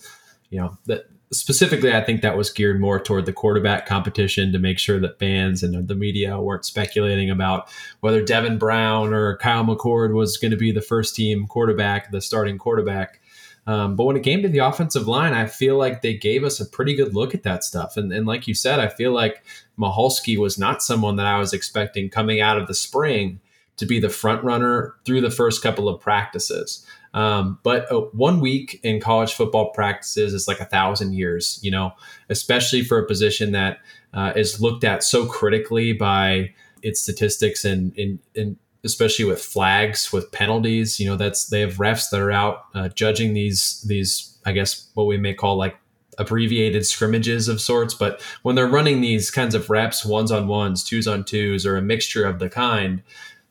you know, that specifically, I think that was geared more toward the quarterback competition to make sure that fans and the media weren't speculating about whether Devin Brown or Kyle McCord was going to be the first team quarterback, the starting quarterback. But when it came to the offensive line, I feel like they gave us a pretty good look at that stuff. And like you said, I feel like Michalski was not someone that I was expecting coming out of the spring to be the front runner through the first couple of practices. But 1 week in college football practices is like 1,000 years, you know, especially for a position that is looked at so critically by its statistics and especially with flags, with penalties. You know, that's, they have refs that are out judging these, I guess what we may call like abbreviated scrimmages of sorts. But when they're running these kinds of reps, 1s-on-1s, 2s-on-2s, or a mixture of the kind,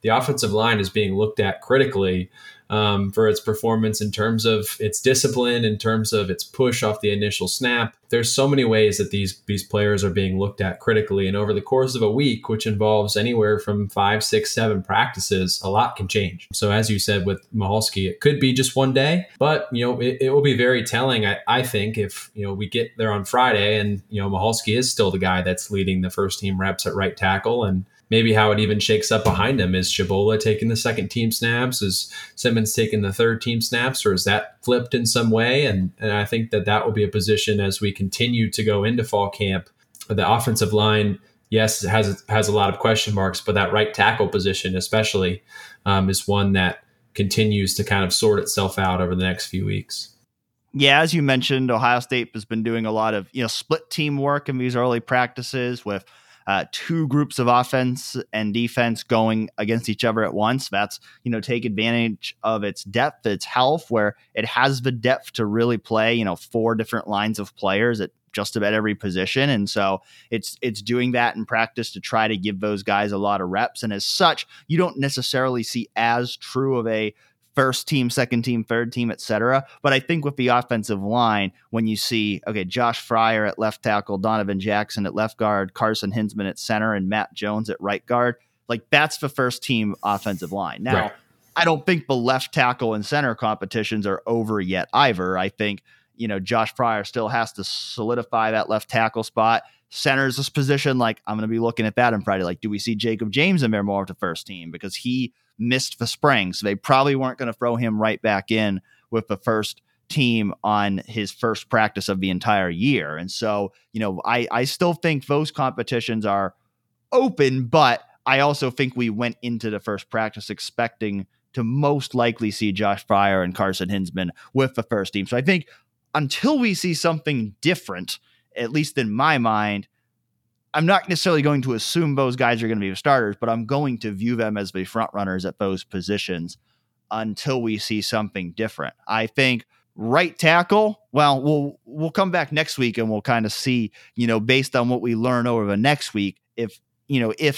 the offensive line is being looked at critically for its performance in terms of its discipline, in terms of its push off the initial snap. There's so many ways that these players are being looked at critically. And over the course of a week, which involves anywhere from 5, 6, 7 practices, a lot can change. So as you said with Michalski, it could be just one day, but you know, it will be very telling, I think, if you know we get there on Friday and you know Michalski is still the guy that's leading the first team reps at right tackle, and maybe how it even shakes up behind him. Is Chibola taking the second team snaps? Is Simmons taking the third team snaps? Or is that flipped in some way? And I think that will be a position as we continue to go into fall camp. The offensive line, yes, has a lot of question marks, but that right tackle position especially is one that continues to kind of sort itself out over the next few weeks. Yeah, as you mentioned, Ohio State has been doing a lot of split team work in these early practices with two groups of offense and defense going against each other at once. That's, take advantage of its depth, its health, where it has the depth to really play, 4 different lines of players at just about every position. And so it's doing that in practice to try to give those guys a lot of reps. And as such, you don't necessarily see as true of a first team, second team, third team, et cetera. But I think with the offensive line, when you see, okay, Josh Fryar at left tackle, Donovan Jackson at left guard, Carson Hinsman at center, and Matt Jones at right guard, like that's the first team offensive line. Now, right. I don't think the left tackle and center competitions are over yet either. I think, Josh Fryar still has to solidify that left tackle spot. Center's this position, like I'm going to be looking at that on Friday. Like, do we see Jacob James in there more of the first team? Because he missed the spring, so they probably weren't going to throw him right back in with the first team on his first practice of the entire year. And so, I still think those competitions are open, but I also think we went into the first practice expecting to most likely see Josh Fryar and Carson Hinsman with the first team. So I think until we see something different, at least in my mind, I'm not necessarily going to assume those guys are going to be the starters, but I'm going to view them as the front runners at those positions until we see something different. I think right tackle, well, we'll come back next week and we'll kind of see, based on what we learn over the next week, if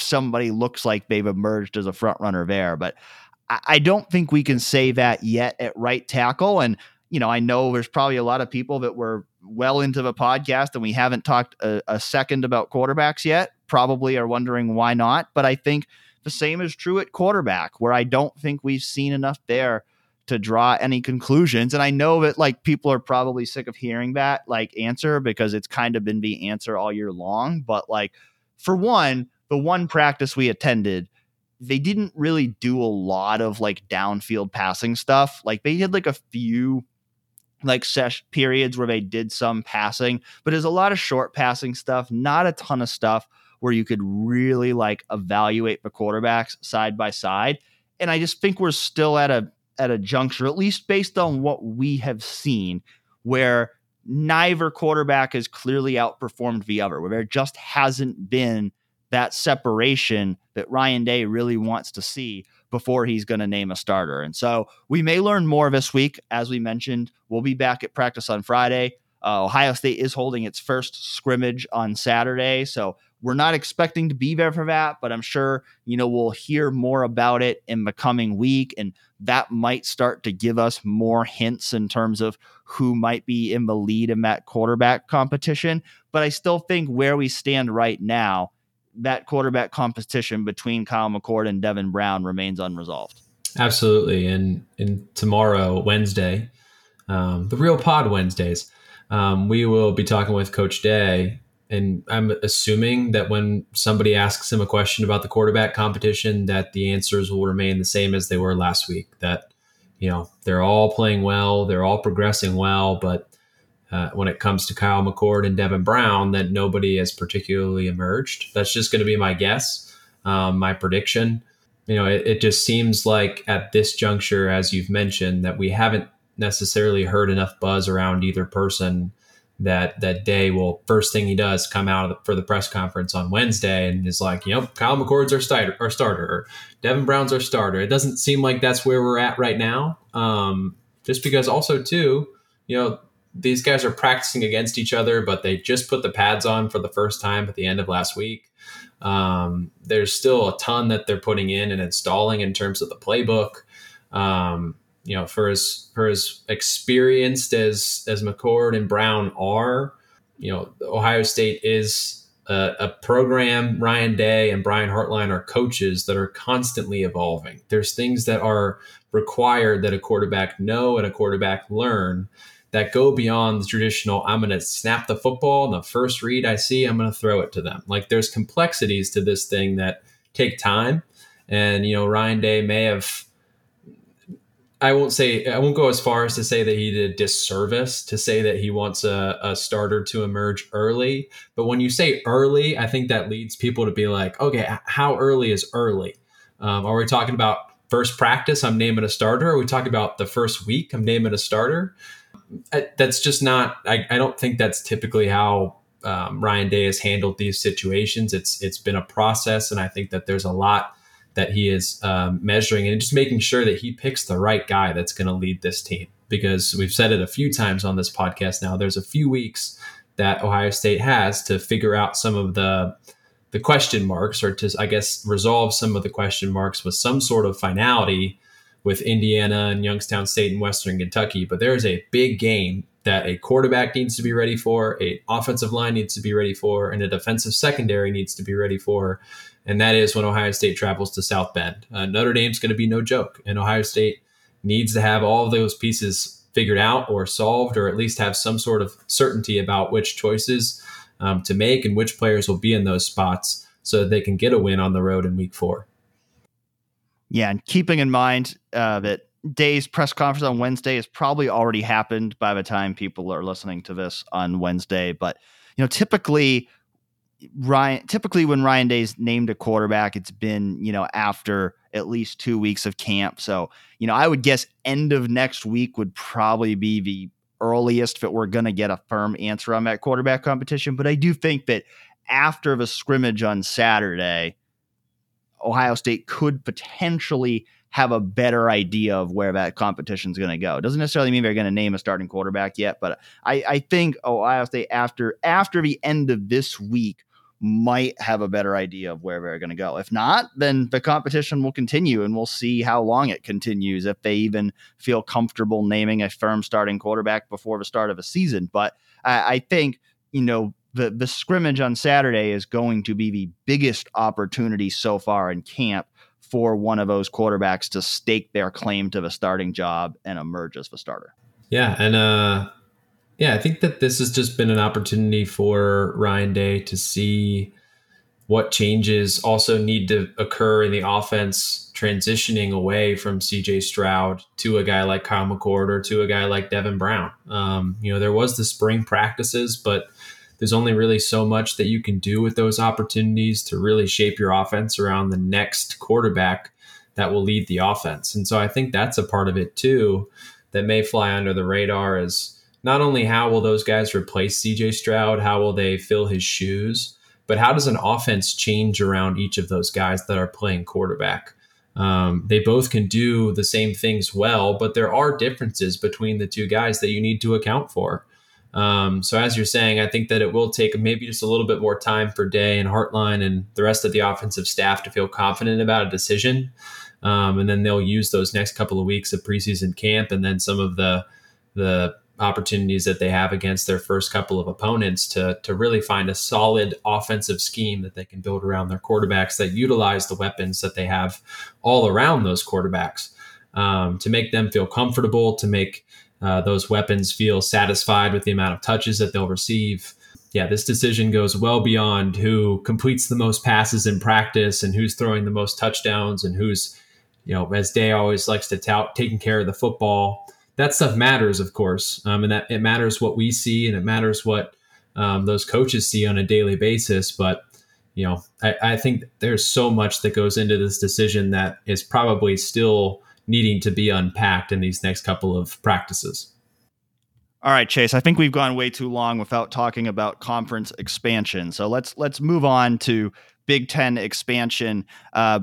somebody looks like they've emerged as a front runner there. But I don't think we can say that yet at right tackle. And, I know there's probably a lot of people that were well into the podcast and we haven't talked a second about quarterbacks yet, probably are wondering why not. But I think the same is true at quarterback, where I don't think we've seen enough there to draw any conclusions. And I know that people are probably sick of hearing that answer, because it's kind of been the answer all year long. But for one, the one practice we attended, they didn't really do a lot of downfield passing stuff. They had a few sesh periods where they did some passing, but there's a lot of short passing stuff, not a ton of stuff where you could really evaluate the quarterbacks side by side. And I just think we're still at a juncture, at least based on what we have seen, where neither quarterback has clearly outperformed the other, where there just hasn't been that separation that Ryan Day really wants to see before he's going to name a starter. And so we may learn more this week. As we mentioned, we'll be back at practice on Friday. Ohio State is holding its first scrimmage on Saturday, so we're not expecting to be there for that, but I'm sure, we'll hear more about it in the coming week, and that might start to give us more hints in terms of who might be in the lead in that quarterback competition. But I still think where we stand right now, that quarterback competition between Kyle McCord and Devin Brown remains unresolved. Absolutely. And tomorrow, Wednesday, the Real Pod Wednesdays, we will be talking with Coach Day. And I'm assuming that when somebody asks him a question about the quarterback competition, that the answers will remain the same as they were last week, that, they're all playing well, they're all progressing well, but when it comes to Kyle McCord and Devin Brown, that nobody has particularly emerged. That's just going to be my guess, my prediction. It just seems like at this juncture, as you've mentioned, that we haven't necessarily heard enough buzz around either person that Day will, first thing he does, come out for the press conference on Wednesday and is like, Kyle McCord's our starter, or Devin Brown's our starter. It doesn't seem like that's where we're at right now, just because also, too, these guys are practicing against each other, but they just put the pads on for the first time at the end of last week. There's still a ton that they're putting in and installing in terms of the playbook. You know, for as experienced as McCord and Brown are, you know, Ohio State is a program. Ryan Day and Brian Hartline are coaches that are constantly evolving. There's things that are required that a quarterback know and a quarterback learn that go beyond the traditional, I'm going to snap the football, and the first read I see, I'm going to throw it to them. Like, there's complexities to this thing that take time. And, you know, Ryan Day may have, I won't go as far as to say that he did a disservice to say that he wants a starter to emerge early. But when you say early, I think that leads people to be like, okay, how early is early? Are we talking about first practice? I'm naming a starter. Are we talking about the first week? I'm naming a starter. That's just not, I don't think that's typically how Ryan Day has handled these situations. It's been a process, and I think that there's a lot that he is measuring and just making sure that he picks the right guy that's going to lead this team. Because we've said it a few times on this podcast now, there's a few weeks that Ohio State has to figure out some of the question marks, or to, I guess, resolve some of the question marks with some sort of finality with Indiana and Youngstown State and Western Kentucky. But there is a big game that a quarterback needs to be ready for, an offensive line needs to be ready for, and a defensive secondary needs to be ready for. And that is when Ohio State travels to South Bend. Notre Dame's going to be no joke, and Ohio State needs to have all of those pieces figured out or solved, or at least have some sort of certainty about which choices to make and which players will be in those spots so that they can get a win on the road in week 4. Yeah, and keeping in mind that Day's press conference on Wednesday has probably already happened by the time people are listening to this on Wednesday. But, you know, typically when Ryan Day's named a quarterback, it's been, you know, after at least 2 weeks of camp. So, you know, I would guess end of next week would probably be the earliest that we're going to get a firm answer on that quarterback competition. But I do think that after the scrimmage on Saturday, Ohio State could potentially have a better idea of where that competition is going to go. It doesn't necessarily mean they're going to name a starting quarterback yet, but I think Ohio State after the end of this week might have a better idea of where they're going to go. If not, then the competition will continue, and we'll see how long it continues, if they even feel comfortable naming a firm starting quarterback before the start of a season. But I think, you know, the scrimmage on Saturday is going to be the biggest opportunity so far in camp for one of those quarterbacks to stake their claim to the starting job and emerge as the starter. Yeah. And I think that this has just been an opportunity for Ryan Day to see what changes also need to occur in the offense, transitioning away from CJ Stroud to a guy like Kyle McCord or to a guy like Devin Brown. You know, there was the spring practices, but there's only really so much that you can do with those opportunities to really shape your offense around the next quarterback that will lead the offense. And so I think that's a part of it too that may fly under the radar, is not only how will those guys replace CJ Stroud, how will they fill his shoes, but how does an offense change around each of those guys that are playing quarterback? They both can do the same things well, but there are differences between the two guys that you need to account for. So as you're saying, I think that it will take maybe just a little bit more time for Day and Hartline and the rest of the offensive staff to feel confident about a decision. And then they'll use those next couple of weeks of preseason camp and then some of the opportunities that they have against their first couple of opponents to really find a solid offensive scheme that they can build around their quarterbacks that utilize the weapons that they have all around those quarterbacks, to make them feel comfortable, to make those weapons feel satisfied with the amount of touches that they'll receive. Yeah, this decision goes well beyond who completes the most passes in practice and who's throwing the most touchdowns and who's, you know, as Day always likes to tout, taking care of the football. That stuff matters, of course, and that it matters what we see, and it matters what those coaches see on a daily basis. But, you know, I think there's so much that goes into this decision that is probably still needing to be unpacked in these next couple of practices. All right, Chase, I think we've gone way too long without talking about conference expansion. So let's move on to Big Ten expansion,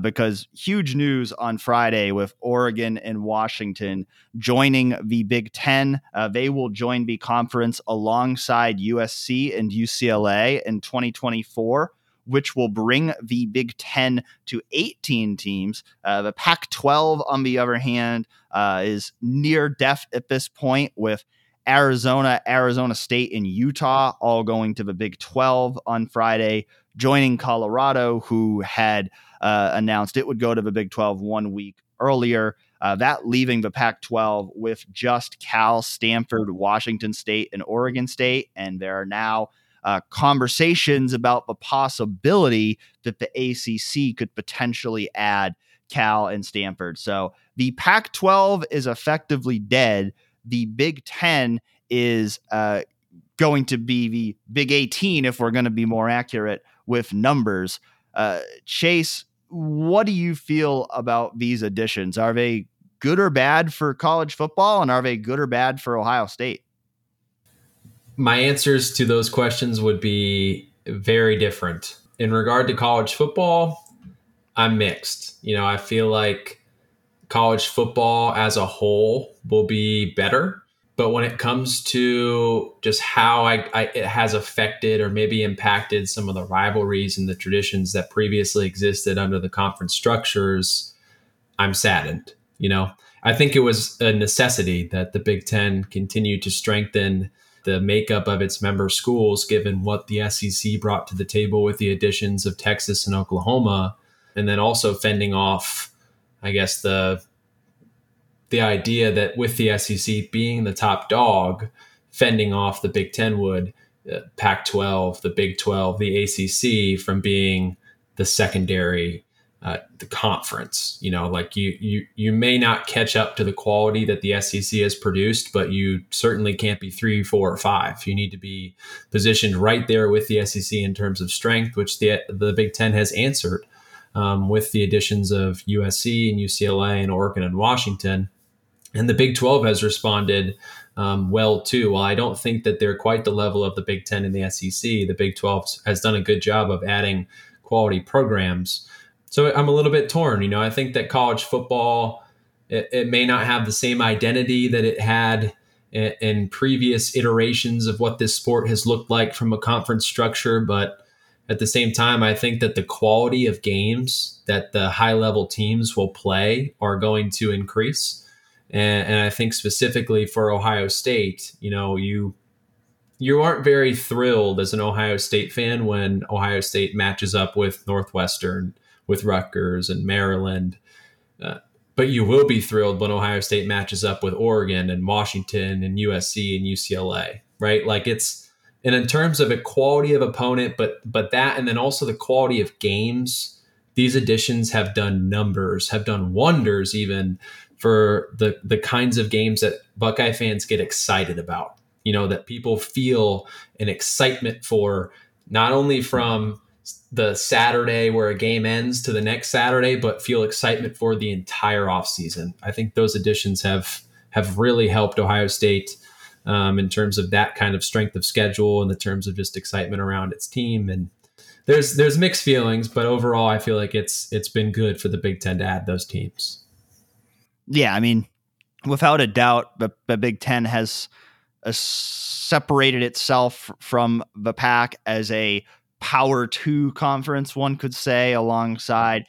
because huge news on Friday with Oregon and Washington joining the Big Ten. They will join the conference alongside USC and UCLA in 2024. which will bring the Big Ten to 18 teams. The Pac-12, on the other hand, is near death at this point, with Arizona, Arizona State, and Utah all going to the Big 12 on Friday, joining Colorado, who had announced it would go to the Big 12 1 week earlier. That leaving the Pac-12 with just Cal, Stanford, Washington State, and Oregon State. And there are now conversations about the possibility that the ACC could potentially add Cal and Stanford. So the Pac-12 is effectively dead. The Big Ten is going to be the Big 18, if we're going to be more accurate with numbers. Chase, what do you feel about these additions? Are they good or bad for college football, and are they good or bad for Ohio State? My answers to those questions would be very different. In regard to college football, I'm mixed. You know, I feel like college football as a whole will be better, but when it comes to just how it has affected or maybe impacted some of the rivalries and the traditions that previously existed under the conference structures, I'm saddened. You know, I think it was a necessity that the Big Ten continued to strengthen the makeup of its member schools, given what the SEC brought to the table with the additions of Texas and Oklahoma, and then also fending off, I guess, the idea that with the SEC being the top dog, fending off the Big Ten would, Pac-12, the Big 12, the ACC from being the secondary, the conference. You know, like you may not catch up to the quality that the SEC has produced, but you certainly can't be 3, 4, or 5. You need to be positioned right there with the SEC in terms of strength, which the Big Ten has answered with the additions of USC and UCLA and Oregon and Washington. And the Big 12 has responded well, too. While I don't think that they're quite the level of the Big 10 and the SEC, the Big 12 has done a good job of adding quality programs. So I'm a little bit torn. You know, I think that college football, it may not have the same identity that it had in previous iterations of what this sport has looked like from a conference structure. But at the same time, I think that the quality of games that the high-level teams will play are going to increase. And I think specifically for Ohio State, you know, you aren't very thrilled as an Ohio State fan when Ohio State matches up with Northwestern, with Rutgers and Maryland. But you will be thrilled when Ohio State matches up with Oregon and Washington and USC and UCLA, right? Like And in terms of a quality of opponent, but that, and then also the quality of games, these additions have done numbers, have done wonders even for the kinds of games that Buckeye fans get excited about, you know, that people feel an excitement for, not only from the Saturday where a game ends to the next Saturday, but feel excitement for the entire offseason. I think those additions have really helped Ohio State in terms of that kind of strength of schedule and the terms of just excitement around its team. And there's mixed feelings, but overall I feel like it's been good for the Big Ten to add those teams. Yeah, I mean, without a doubt, the Big Ten has separated itself from the pack as a Power 2 conference, one could say, alongside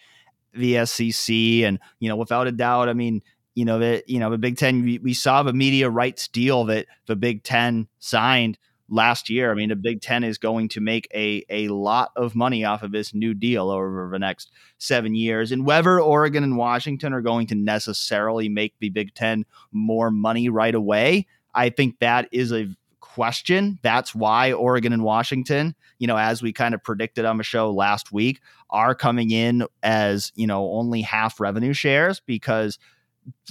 the SEC. And, you know, without a doubt, I mean, the Big Ten, we saw the media rights deal that the Big Ten signed last year. I mean, the Big Ten is going to make a lot of money off of this new deal over the next 7 years. And whether Oregon and Washington are going to necessarily make the Big Ten more money right away, I think that is a question. That's why Oregon and Washington, you know, as we kind of predicted on the show last week, are coming in as, you know, only half revenue shares, because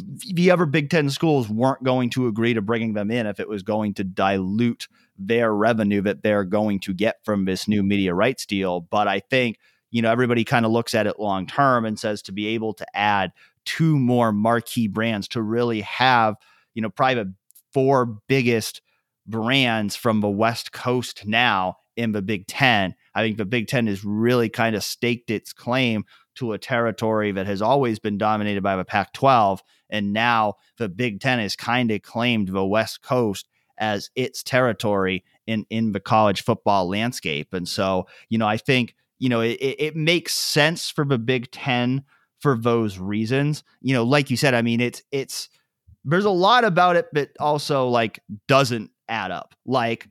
the other Big Ten schools weren't going to agree to bringing them in if it was going to dilute their revenue that they're going to get from this new media rights deal. But I think, you know, everybody kind of looks at it long term and says, to be able to add two more marquee brands, to really have, you know, probably the four biggest brands from the West Coast now in the Big Ten. I think the Big Ten has really kind of staked its claim to a territory that has always been dominated by the Pac-12. And now the Big Ten has kind of claimed the West Coast as its territory in the college football landscape. And so, you know, I think you know, it makes sense for the Big Ten for those reasons. You know, like you said, I mean, it's there's a lot about it, but also like doesn't add up. Like,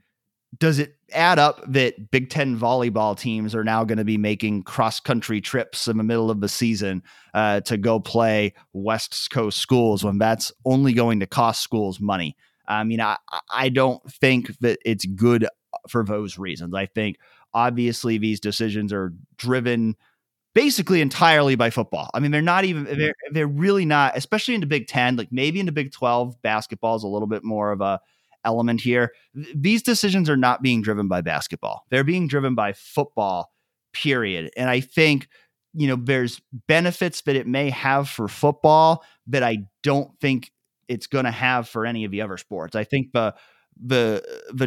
does it add up that Big Ten volleyball teams are now going to be making cross country trips in the middle of the season to go play West Coast schools when that's only going to cost schools money? I mean, I don't think that it's good for those reasons. I think obviously these decisions are driven basically entirely by football. I mean, they're not even, they're really not, especially in the Big Ten, like maybe in the Big 12, basketball is a little bit more of a element here. These decisions are not being driven by basketball. They're being driven by football, period. And I think, you know, there's benefits that it may have for football that I don't think it's going to have for any of the other sports. I think the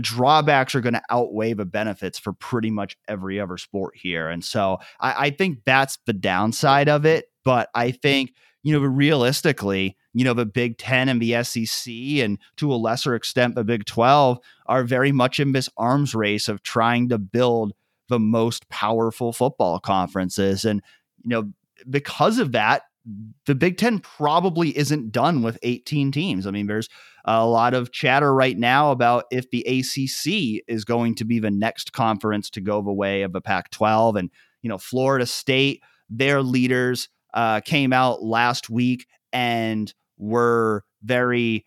drawbacks are going to outweigh the benefits for pretty much every other sport here. And so I think that's the downside of it. But I think, you know, realistically, you know, the Big Ten and the SEC and to a lesser extent, the Big 12 are very much in this arms race of trying to build the most powerful football conferences. And, you know, because of that, the Big Ten probably isn't done with 18 teams. I mean, there's a lot of chatter right now about if the ACC is going to be the next conference to go the way of the Pac-12. And, you know, Florida State, their leaders came out last week and were very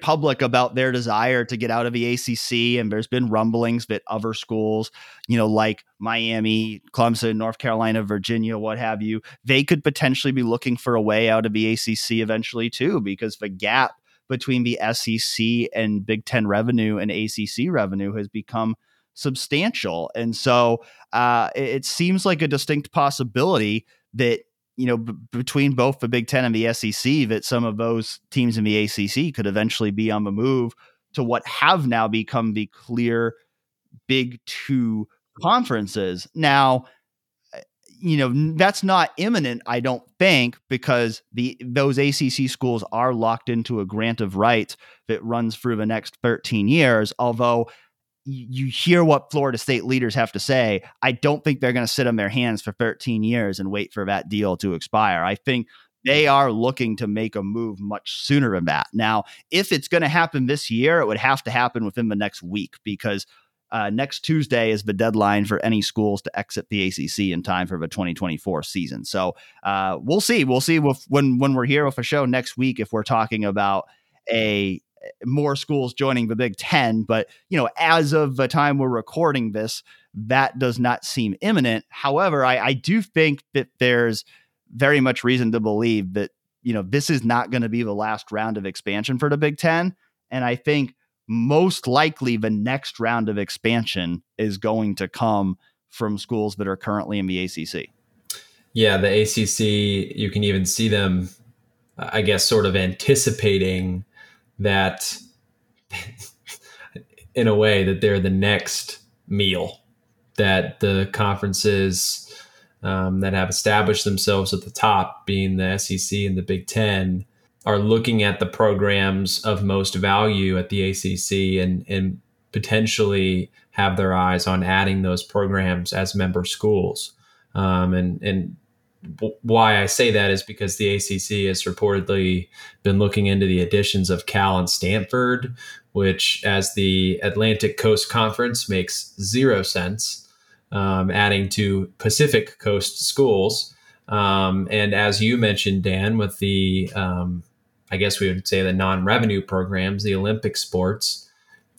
public about their desire to get out of the ACC. And there's been rumblings that other schools, you know, like Miami, Clemson, North Carolina, Virginia, what have you, they could potentially be looking for a way out of the ACC eventually too, because the gap between the SEC and Big Ten revenue and ACC revenue has become substantial. And so it seems like a distinct possibility that, you know, between both the Big Ten and the SEC, that some of those teams in the ACC could eventually be on the move to what have now become the clear Big Two conferences. Now, you know, that's not imminent, I don't think, because those ACC schools are locked into a grant of rights that runs through the next 13 years, although you hear what Florida State leaders have to say. I don't think they're going to sit on their hands for 13 years and wait for that deal to expire. I think they are looking to make a move much sooner than that. Now, if it's going to happen this year, it would have to happen within the next week, because next Tuesday is the deadline for any schools to exit the ACC in time for the 2024 season. So we'll see. We'll see when we're here with a show next week if we're talking about more schools joining the Big Ten. But, you know, as of the time we're recording this, that does not seem imminent. However, I do think that there's very much reason to believe that, you know, this is not going to be the last round of expansion for the Big Ten. And I think most likely the next round of expansion is going to come from schools that are currently in the ACC. Yeah, the ACC, you can even see them, I guess, sort of anticipating that in a way that they're the next meal, that the conferences that have established themselves at the top, being the SEC and the Big Ten, are looking at the programs of most value at the ACC and potentially have their eyes on adding those programs as member schools. And why I say that is because the ACC has reportedly been looking into the additions of Cal and Stanford, which as the Atlantic Coast Conference makes 0 sense, adding to Pacific Coast schools. And as you mentioned, Dan, with the, I guess we would say the non-revenue programs, the Olympic sports,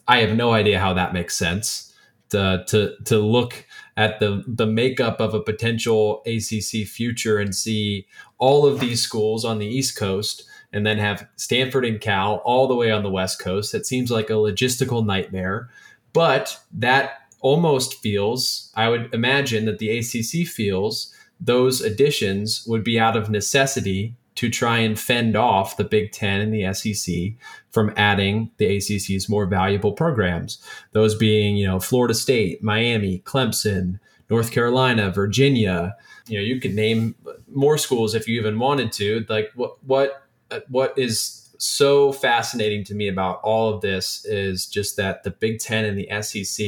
I have no idea how that makes sense to look at the makeup of a potential ACC future and see all of these schools on the East Coast and then have Stanford and Cal all the way on the West Coast. That seems like a logistical nightmare, but that almost feels, I would imagine that the ACC feels those additions would be out of necessity to try and fend off the Big Ten and the SEC from adding the ACC's more valuable programs. Those being, you know, Florida State, Miami, Clemson, North Carolina, Virginia. You know, you could name more schools if you even wanted to. Like what is so fascinating to me about all of this is just that the Big Ten and the SEC,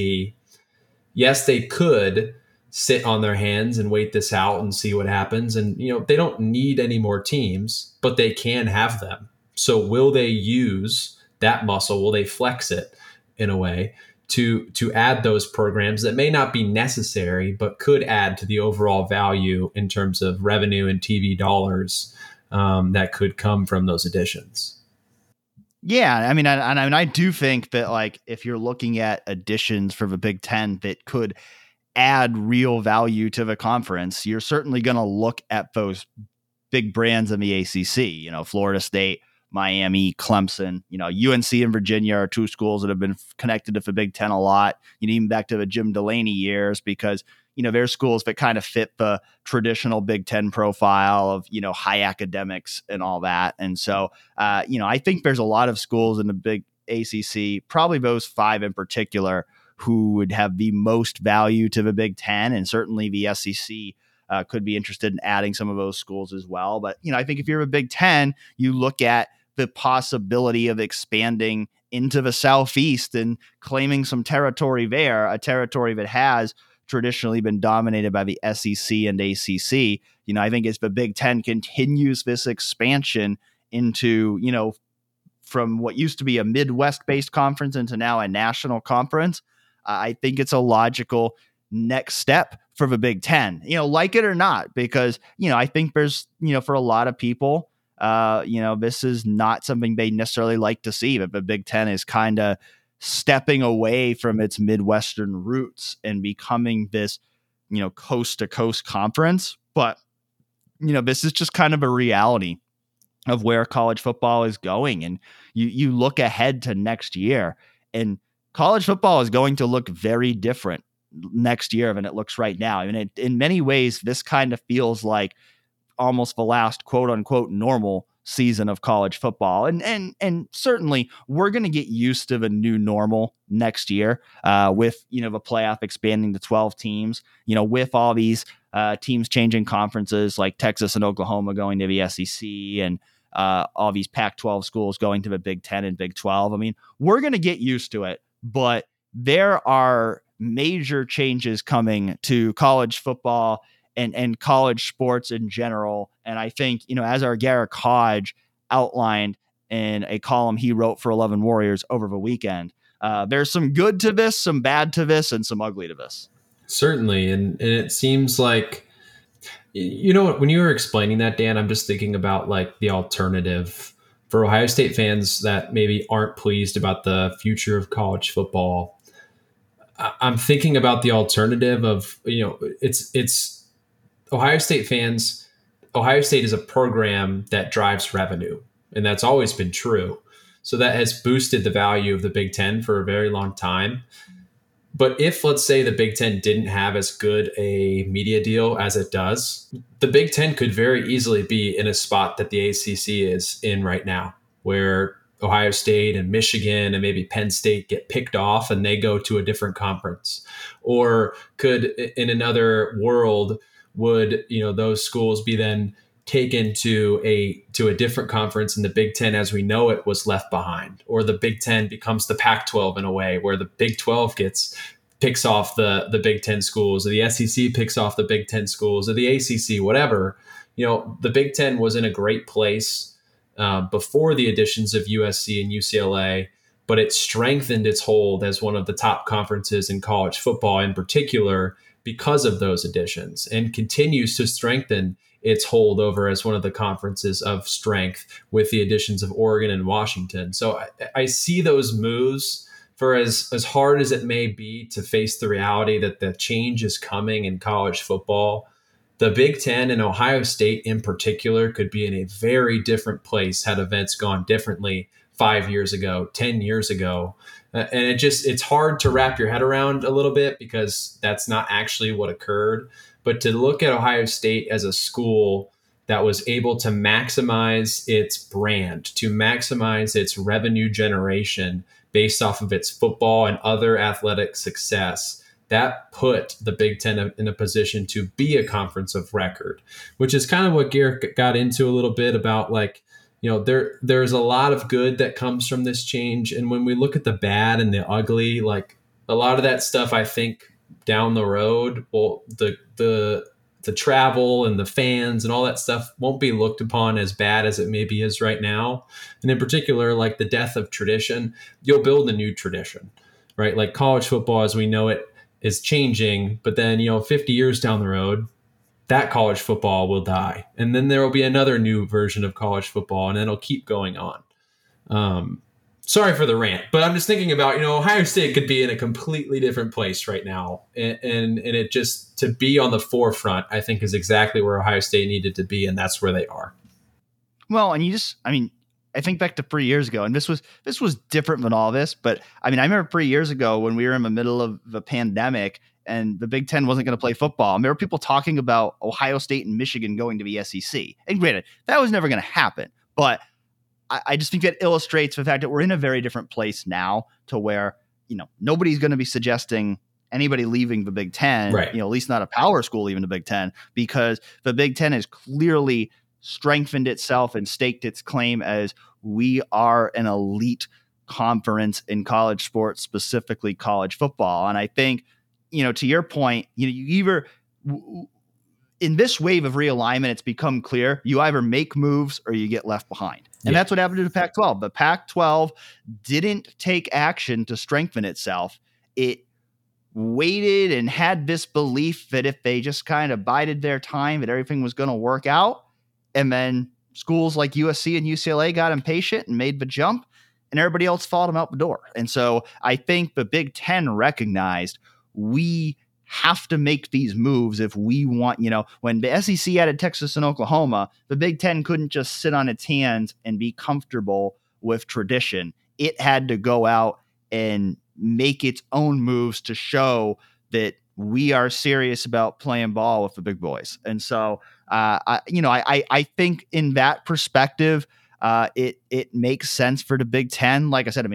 yes, they could sit on their hands and wait this out and see what happens. And, you know, they don't need any more teams, but they can have them. So will they use that muscle? Will they flex it in a way to add those programs that may not be necessary, but could add to the overall value in terms of revenue and TV dollars that could come from those additions? Yeah, I mean, I do think that, like, if you're looking at additions for the Big Ten that could add real value to the conference, you're certainly going to look at those big brands in the ACC, you know, Florida State, Miami, Clemson, you know, UNC and Virginia are two schools that have been connected to the Big Ten a lot, you know, even back to the Jim Delaney years, because, you know, they're schools that kind of fit the traditional Big Ten profile of, you know, high academics and all that. And so, you know, I think there's a lot of schools in the big ACC, probably those five in particular, who would have the most value to the Big Ten, and certainly the SEC could be interested in adding some of those schools as well. But, you know, I think if you're a Big Ten, you look at the possibility of expanding into the Southeast and claiming some territory there, a territory that has traditionally been dominated by the SEC and ACC. You know, I think as the Big Ten continues this expansion into, you know, from what used to be a Midwest-based conference into now a national conference, I think it's a logical next step for the Big Ten, you know, like it or not, because, you know, I think there's, you know, for a lot of people, you know, this is not something they necessarily like to see, but the Big Ten is kind of stepping away from its Midwestern roots and becoming this, you know, coast to coast conference. But, you know, this is just kind of a reality of where college football is going. And you look ahead to next year, and college football is going to look very different next year than it looks right now. I mean, in many ways, this kind of feels like almost the last quote unquote normal season of college football. And certainly we're going to get used to the new normal next year with, you know, the playoff expanding to 12 teams, you know, with all these teams changing conferences like Texas and Oklahoma going to the SEC, and all these Pac-12 schools going to the Big 10 and Big 12. I mean, we're going to get used to it. But there are major changes coming to college football and college sports in general. And I think, you know, as our Garrick Hodge outlined in a column he wrote for 11 Warriors over the weekend, there's some good to this, some bad to this, and some ugly to this. Certainly. And it seems like, you know, when you were explaining that, Dan, I'm just thinking about, like, the alternative for Ohio State fans that maybe aren't pleased about the future of college football. I'm thinking about the alternative of, you know, it's Ohio State fans. Ohio State is a program that drives revenue, and that's always been true. So that has boosted the value of the Big Ten for a very long time. But if, let's say, the Big Ten didn't have as good a media deal as it does, the Big Ten could very easily be in a spot that the ACC is in right now, where Ohio State and Michigan and maybe Penn State get picked off and they go to a different conference. Or could, in another world, would, you know, those schools be then taken to a different conference, and the Big Ten as we know it was left behind? Or the Big Ten becomes the Pac-12 in a way, where the Big 12 picks off the Big Ten schools, or the SEC picks off the Big Ten schools, or the ACC, whatever. You know, the Big Ten was in a great place before the additions of USC and UCLA, but it strengthened its hold as one of the top conferences in college football in particular because of those additions, and continues to strengthen its hold over as one of the conferences of strength with the additions of Oregon and Washington. So I see those moves, for as hard as it may be to face the reality that the change is coming in college football, the Big Ten and Ohio State in particular could be in a very different place had events gone differently 5 years ago, 10 years ago. And it's hard to wrap your head around a little bit, because that's not actually what occurred. But to look at Ohio State as a school that was able to maximize its brand, to maximize its revenue generation based off of its football and other athletic success, that put the Big Ten in a position to be a conference of record, which is kind of what Garrick got into a little bit about, like, you know, there's a lot of good that comes from this change. And when we look at the bad and the ugly, like, a lot of that stuff, I think, down the road, well, the travel and the fans and all that stuff won't be looked upon as bad as it maybe is right now. And in particular, like the death of tradition, you'll build a new tradition, right? Like college football as we know it is changing, but then, 50 years down the road, that college football will die. And then there will be another new version of college football, and it'll keep going on. Sorry for the rant, but I'm just thinking about, Ohio State could be in a completely different place right now. And it just, to be on the forefront, I think is exactly where Ohio State needed to be. And that's where they are. Well, and I think back to 3 years ago, and this was different than all this, but I remember 3 years ago when we were in the middle of the pandemic and the Big Ten wasn't going to play football. And there were people talking about Ohio State and Michigan going to the SEC. And granted, that was never going to happen, but I just think that illustrates the fact that we're in a very different place now to where, nobody's going to be suggesting anybody leaving the Big Ten, right. At least not a power school leaving the Big Ten, because the Big Ten has clearly strengthened itself and staked its claim as we are an elite conference in college sports, specifically college football. And I think, to your point, you either in this wave of realignment, it's become clear you either make moves or you get left behind. And that's what happened to the Pac-12. The Pac-12 didn't take action to strengthen itself. It waited and had this belief that if they just kind of bided their time, that everything was going to work out. And then schools like USC and UCLA got impatient and made the jump, and everybody else followed them out the door. And so I think the Big Ten recognized we have to make these moves if we want, when the SEC added Texas and Oklahoma, the Big Ten couldn't just sit on its hands and be comfortable with tradition. It had to go out and make its own moves to show that we are serious about playing ball with the big boys. And so, I think in that perspective, it makes sense for the Big Ten. Like I said,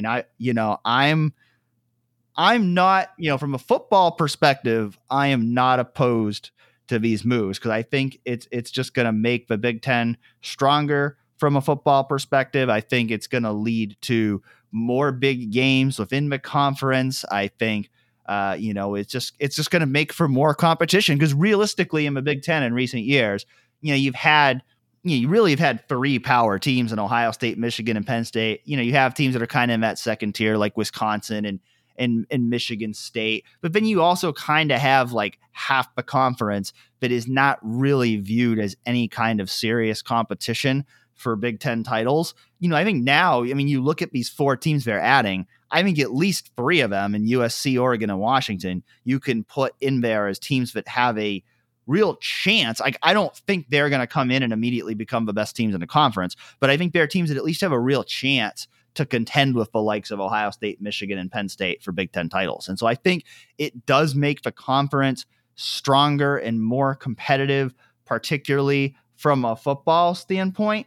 I'm not, from a football perspective, I am not opposed to these moves because I think it's just going to make the Big Ten stronger from a football perspective. I think it's going to lead to more big games within the conference. I think, it's just going to make for more competition because realistically in the Big Ten in recent years, you really have had three power teams in Ohio State, Michigan, and Penn State. You have teams that are kind of in that second tier like Wisconsin and Michigan State. But then you also kind of have like half the conference that is not really viewed as any kind of serious competition for Big Ten titles. I think now, you look at these four teams they're adding, I think at least three of them in USC, Oregon, and Washington, you can put in there as teams that have a real chance. I don't think they're going to come in and immediately become the best teams in the conference, but I think they're teams that at least have a real chance to contend with the likes of Ohio State, Michigan, and Penn State for Big Ten titles. And so I think it does make the conference stronger and more competitive, particularly from a football standpoint.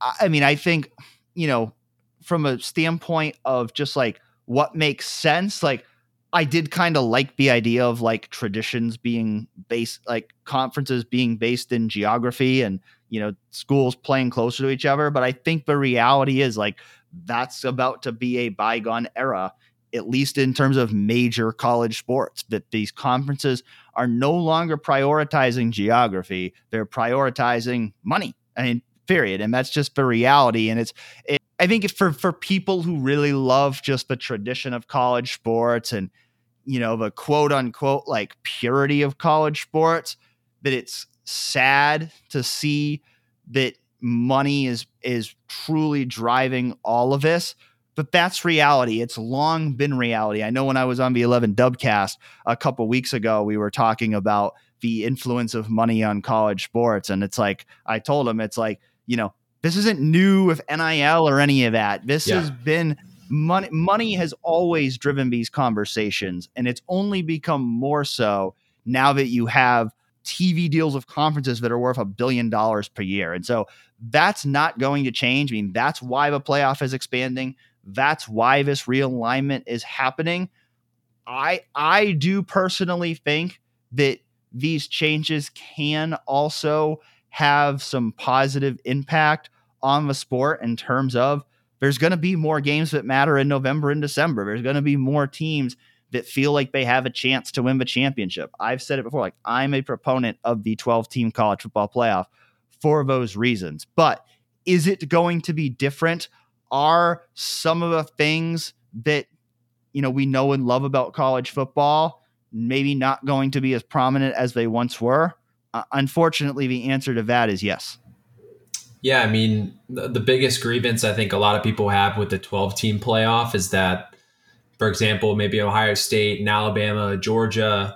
I think, from a standpoint of just like what makes sense, like I did kind of like the idea of like traditions being based, like conferences being based in geography and, schools playing closer to each other. But I think the reality is like, that's about to be a bygone era, at least in terms of major college sports, that these conferences are no longer prioritizing geography. They're prioritizing money. Period. And that's just the reality. And I think it's for people who really love just the tradition of college sports and, the quote unquote, like purity of college sports, that it's sad to see that money is truly driving all of this, but that's reality. It's long been reality. I know when I was on the 11 Dubcast a couple weeks ago, we were talking about the influence of money on college sports. And it's like, I told him, it's like, this isn't new with NIL or any of that. This has been money. Money has always driven these conversations, and it's only become more so now that you have TV deals with conferences that are worth $1 billion per year. And so that's not going to change. That's why the playoff is expanding. That's why this realignment is happening. I do personally think that these changes can also have some positive impact on the sport in terms of there's going to be more games that matter in November and December. There's going to be more teams that feel like they have a chance to win the championship. I've said it before, like I'm a proponent of the 12-team college football playoff for those reasons. But is it going to be different? Are some of the things that, you know, we know and love about college football maybe not going to be as prominent as they once were? Unfortunately, the answer to that is yes. Yeah, I mean, the biggest grievance I think a lot of people have with the 12-team playoff is that, for example, maybe Ohio State and Alabama, Georgia,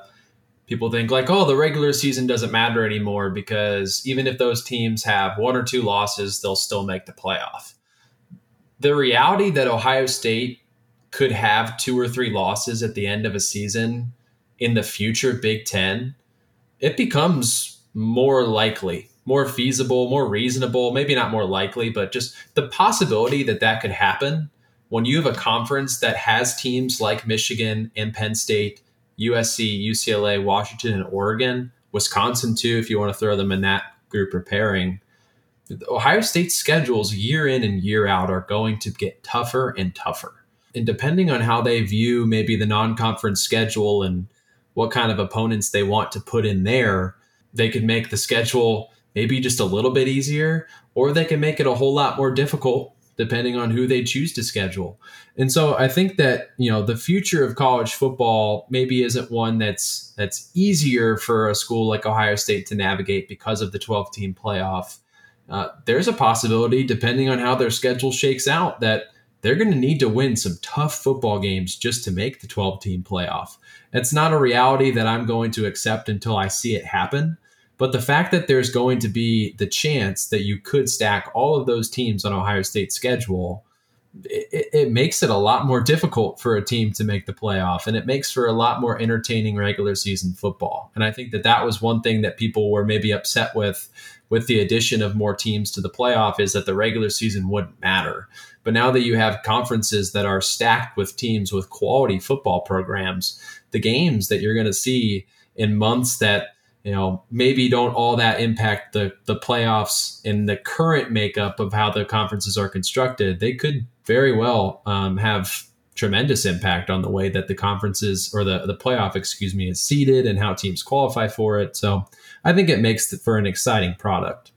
people think like, oh, the regular season doesn't matter anymore because even if those teams have one or two losses, they'll still make the playoff. The reality that Ohio State could have two or three losses at the end of a season in the future Big Ten, it becomes more likely, more feasible, more reasonable, maybe not more likely, but just the possibility that that could happen when you have a conference that has teams like Michigan and Penn State, USC, UCLA, Washington, and Oregon, Wisconsin too, if you want to throw them in that group preparing. Ohio State's schedules year in and year out are going to get tougher and tougher. And depending on how they view maybe the non-conference schedule and what kind of opponents they want to put in there, they could make the schedule maybe just a little bit easier, or they can make it a whole lot more difficult depending on who they choose to schedule. And so I think that, you know, the future of college football maybe isn't one that's easier for a school like Ohio State to navigate because of the 12-team playoff. There's a possibility, depending on how their schedule shakes out, that they're going to need to win some tough football games just to make the 12-team playoff. It's not a reality that I'm going to accept until I see it happen. But the fact that there's going to be the chance that you could stack all of those teams on Ohio State's schedule, it makes it a lot more difficult for a team to make the playoff. And it makes for a lot more entertaining regular season football. And I think that that was one thing that people were maybe upset with the addition of more teams to the playoff, is that the regular season wouldn't matter. But now that you have conferences that are stacked with teams with quality football programs, the games that you're going to see in months that, you know, maybe don't all that impact the playoffs in the current makeup of how the conferences are constructed, they could very well have tremendous impact on the way that the conferences or the playoff, is seeded and how teams qualify for it. So I think it makes for an exciting product.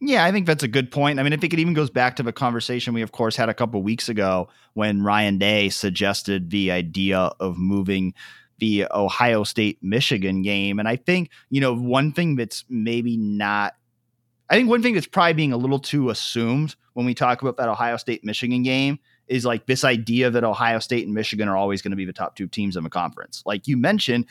Yeah, I think that's a good point. I mean, I think it even goes back to the conversation we, of course, had a couple of weeks ago when Ryan Day suggested the idea of moving the Ohio State-Michigan game. And I think, you know, one thing that's probably being a little too assumed when we talk about that Ohio State-Michigan game is like this idea that Ohio State and Michigan are always going to be the top two teams in the conference. Like you mentioned,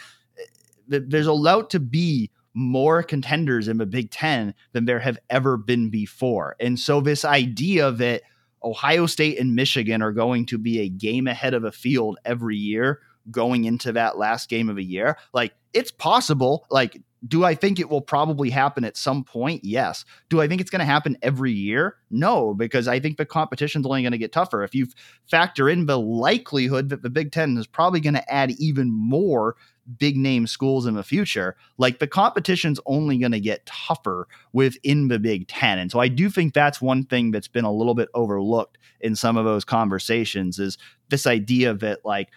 there's allowed to be more contenders in the Big Ten than there have ever been before. And so this idea that Ohio State and Michigan are going to be a game ahead of a field every year going into that last game of a year, like it's possible. Like, do I think it will probably happen at some point? Yes. Do I think it's going to happen every year? No, because I think the competition's only going to get tougher. If you factor in the likelihood that the Big Ten is probably going to add even more big name schools in the future, like the competition's only going to get tougher within the Big Ten. And so I do think that's one thing that's been a little bit overlooked in some of those conversations, is this idea that, like,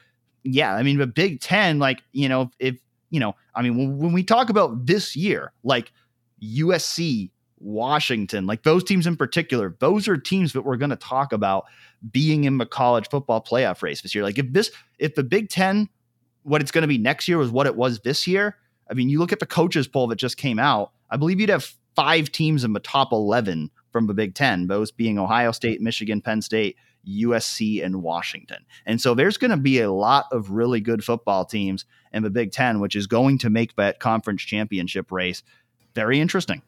yeah, I mean, the Big Ten, like, you know, if, you know, I mean, when we talk about this year, like USC, Washington, like those teams in particular, those are teams that we're going to talk about being in the college football playoff race this year. Like if the Big Ten, what it's going to be next year was what it was this year. I mean, you look at the coaches poll that just came out, I believe you'd have 5 teams in the top 11 from the Big Ten, those being Ohio State, Michigan, Penn State, USC, and Washington. And so there's going to be a lot of really good football teams in the Big Ten, which is going to make that conference championship race very interesting.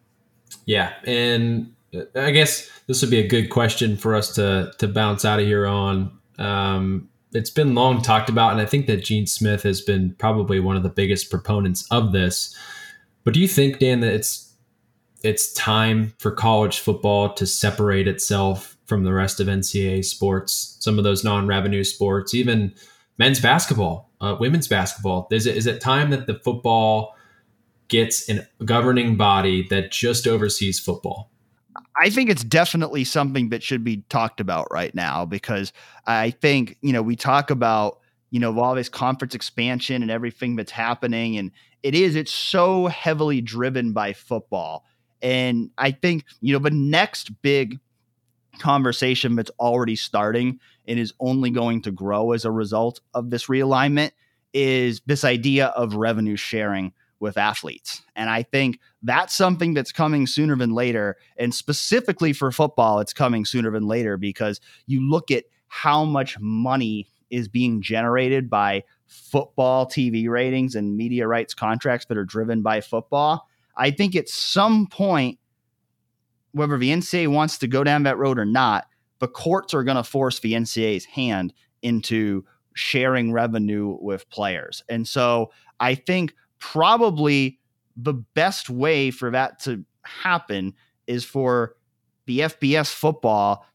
Yeah. And I guess this would be a good question for us to bounce out of here on. It's been long talked about, and I think that Gene Smith has been probably one of the biggest proponents of this. But do you think, Dan, that it's time for college football to separate itself from the rest of NCAA sports, some of those non-revenue sports, even men's basketball, women's basketball? Is it time that the football gets a governing body that just oversees football? I think it's definitely something that should be talked about right now, because I think, you know, we talk about you know, all this conference expansion and everything that's happening. And it's so heavily driven by football. And I think, you know, the next big conversation that's already starting and is only going to grow as a result of this realignment is this idea of revenue sharing with athletes. And I think that's something that's coming sooner than later. And specifically for football, it's coming sooner than later because you look at how much money is being generated by football TV ratings and media rights contracts that are driven by football. I think at some point, whether the NCAA wants to go down that road or not, the courts are going to force the NCAA's hand into sharing revenue with players. And so I think probably the best way for that to happen is for the FBS football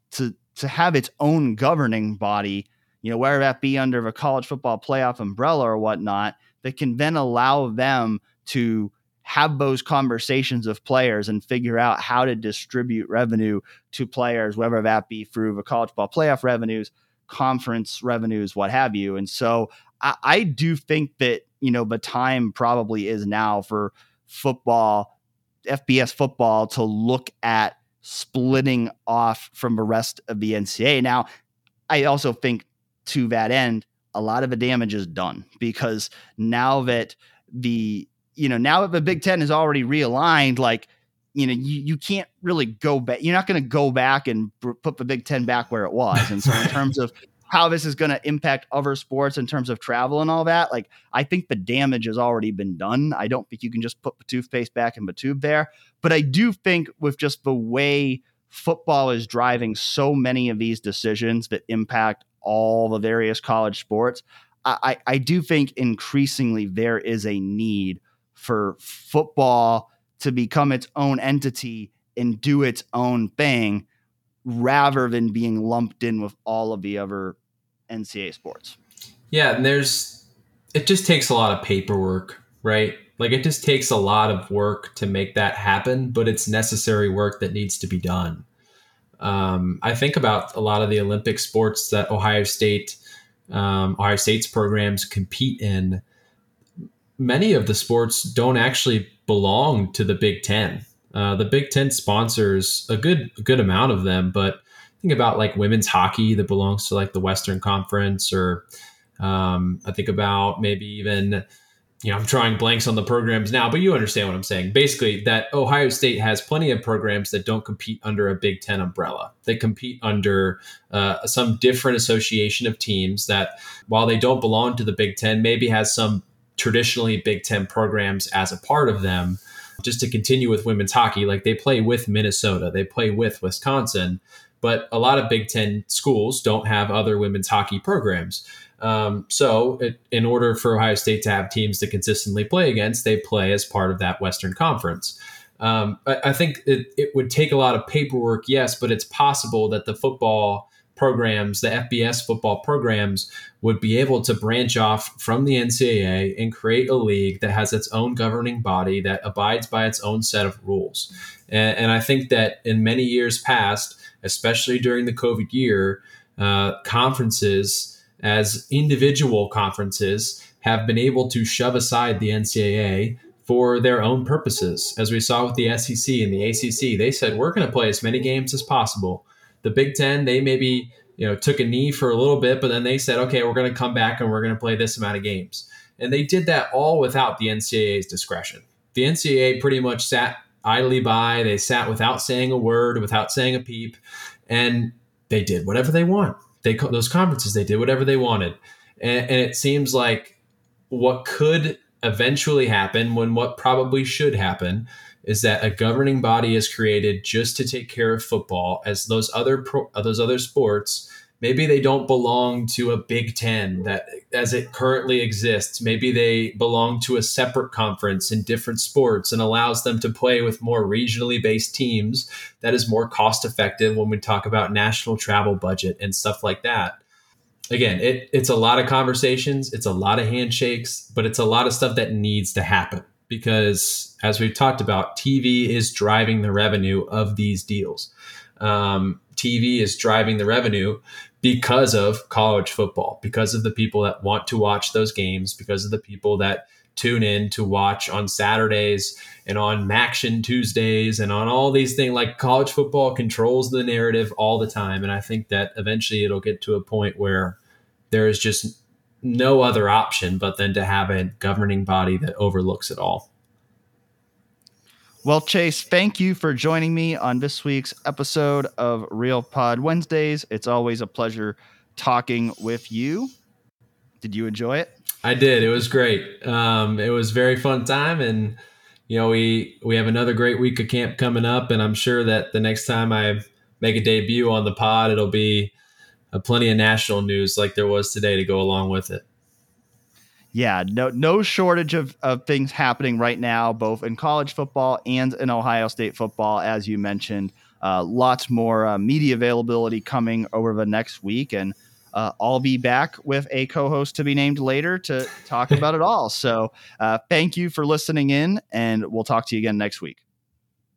to have its own governing body, you know, whether that be under the college football playoff umbrella or whatnot, that can then allow them to have those conversations with players and figure out how to distribute revenue to players, whether that be through the college football playoff revenues, conference revenues, what have you. And so I do think that, you know, the time probably is now for football, FBS football, to look at splitting off from the rest of the NCAA. Now, I also think to that end, a lot of the damage is done because now that the Big Ten is already realigned, like, you know, you can't really go back. You're not going to go back and put the Big Ten back where it was. And so in terms of how this is going to impact other sports in terms of travel and all that, like, I think the damage has already been done. I don't think you can just put the toothpaste back in the tube there. But I do think with just the way football is driving so many of these decisions that impact all the various college sports, I do think increasingly there is a need for football to become its own entity and do its own thing rather than being lumped in with all of the other NCAA sports. Yeah. And it just takes a lot of paperwork, right? Like, it just takes a lot of work to make that happen, but it's necessary work that needs to be done. I think about a lot of the Olympic sports that Ohio State's programs compete in. Many of the sports don't actually belong to the Big Ten. The Big Ten sponsors a good amount of them, but think about like women's hockey that belongs to like the Western Conference, or I think about maybe even, you know, I'm drawing blanks on the programs now, but you understand what I'm saying. Basically, that Ohio State has plenty of programs that don't compete under a Big Ten umbrella. They compete under some different association of teams that, while they don't belong to the Big Ten, maybe has some traditionally Big Ten programs as a part of them. Just to continue with women's hockey, like, they play with Minnesota, they play with Wisconsin, but a lot of Big Ten schools don't have other women's hockey programs. So in order for Ohio State to have teams to consistently play against, they play as part of that Western Conference. I think it would take a lot of paperwork, yes, but it's possible that the football programs, the FBS football programs, would be able to branch off from the NCAA and create a league that has its own governing body that abides by its own set of rules. And I think that in many years past, especially during the COVID year, conferences as individual conferences have been able to shove aside the NCAA for their own purposes. As we saw with the SEC and the ACC, they said, we're going to play as many games as possible. The Big Ten, they maybe, you know, took a knee for a little bit, but then they said, okay, we're going to come back and we're going to play this amount of games. And they did that all without the NCAA's discretion. The NCAA pretty much sat idly by. They sat without saying a word, without saying a peep, and they did whatever they want. Those conferences, they did whatever they wanted. And it seems like what could eventually happen, when what probably should happen, is that a governing body is created just to take care of football, as those other sports, maybe they don't belong to a Big Ten that as it currently exists. Maybe they belong to a separate conference in different sports and allows them to play with more regionally based teams. That is more cost effective when we talk about national travel budget and stuff like that. Again, it's a lot of conversations. It's a lot of handshakes, but it's a lot of stuff that needs to happen. Because as we've talked about, TV is driving the revenue of these deals. TV is driving the revenue because of college football, because of the people that want to watch those games, because of the people that tune in to watch on Saturdays and on Maction Tuesdays and on all these things. Like, college football controls the narrative all the time. And I think that eventually it'll get to a point where there is just no other option but then to have a governing body that overlooks it all. Well, Chase, thank you for joining me on this week's episode of Real Pod Wednesdays. It's always a pleasure talking with you. Did you enjoy it? I did. It was great. It was a very fun time. And, you know, we have another great week of camp coming up. And I'm sure that the next time I make a debut on the pod, it'll be plenty of national news like there was today to go along with it. Yeah, no shortage of things happening right now, both in college football and in Ohio State football, as you mentioned. Lots more media availability coming over the next week, and I'll be back with a co-host to be named later to talk about it all. So thank you for listening in, and we'll talk to you again next week.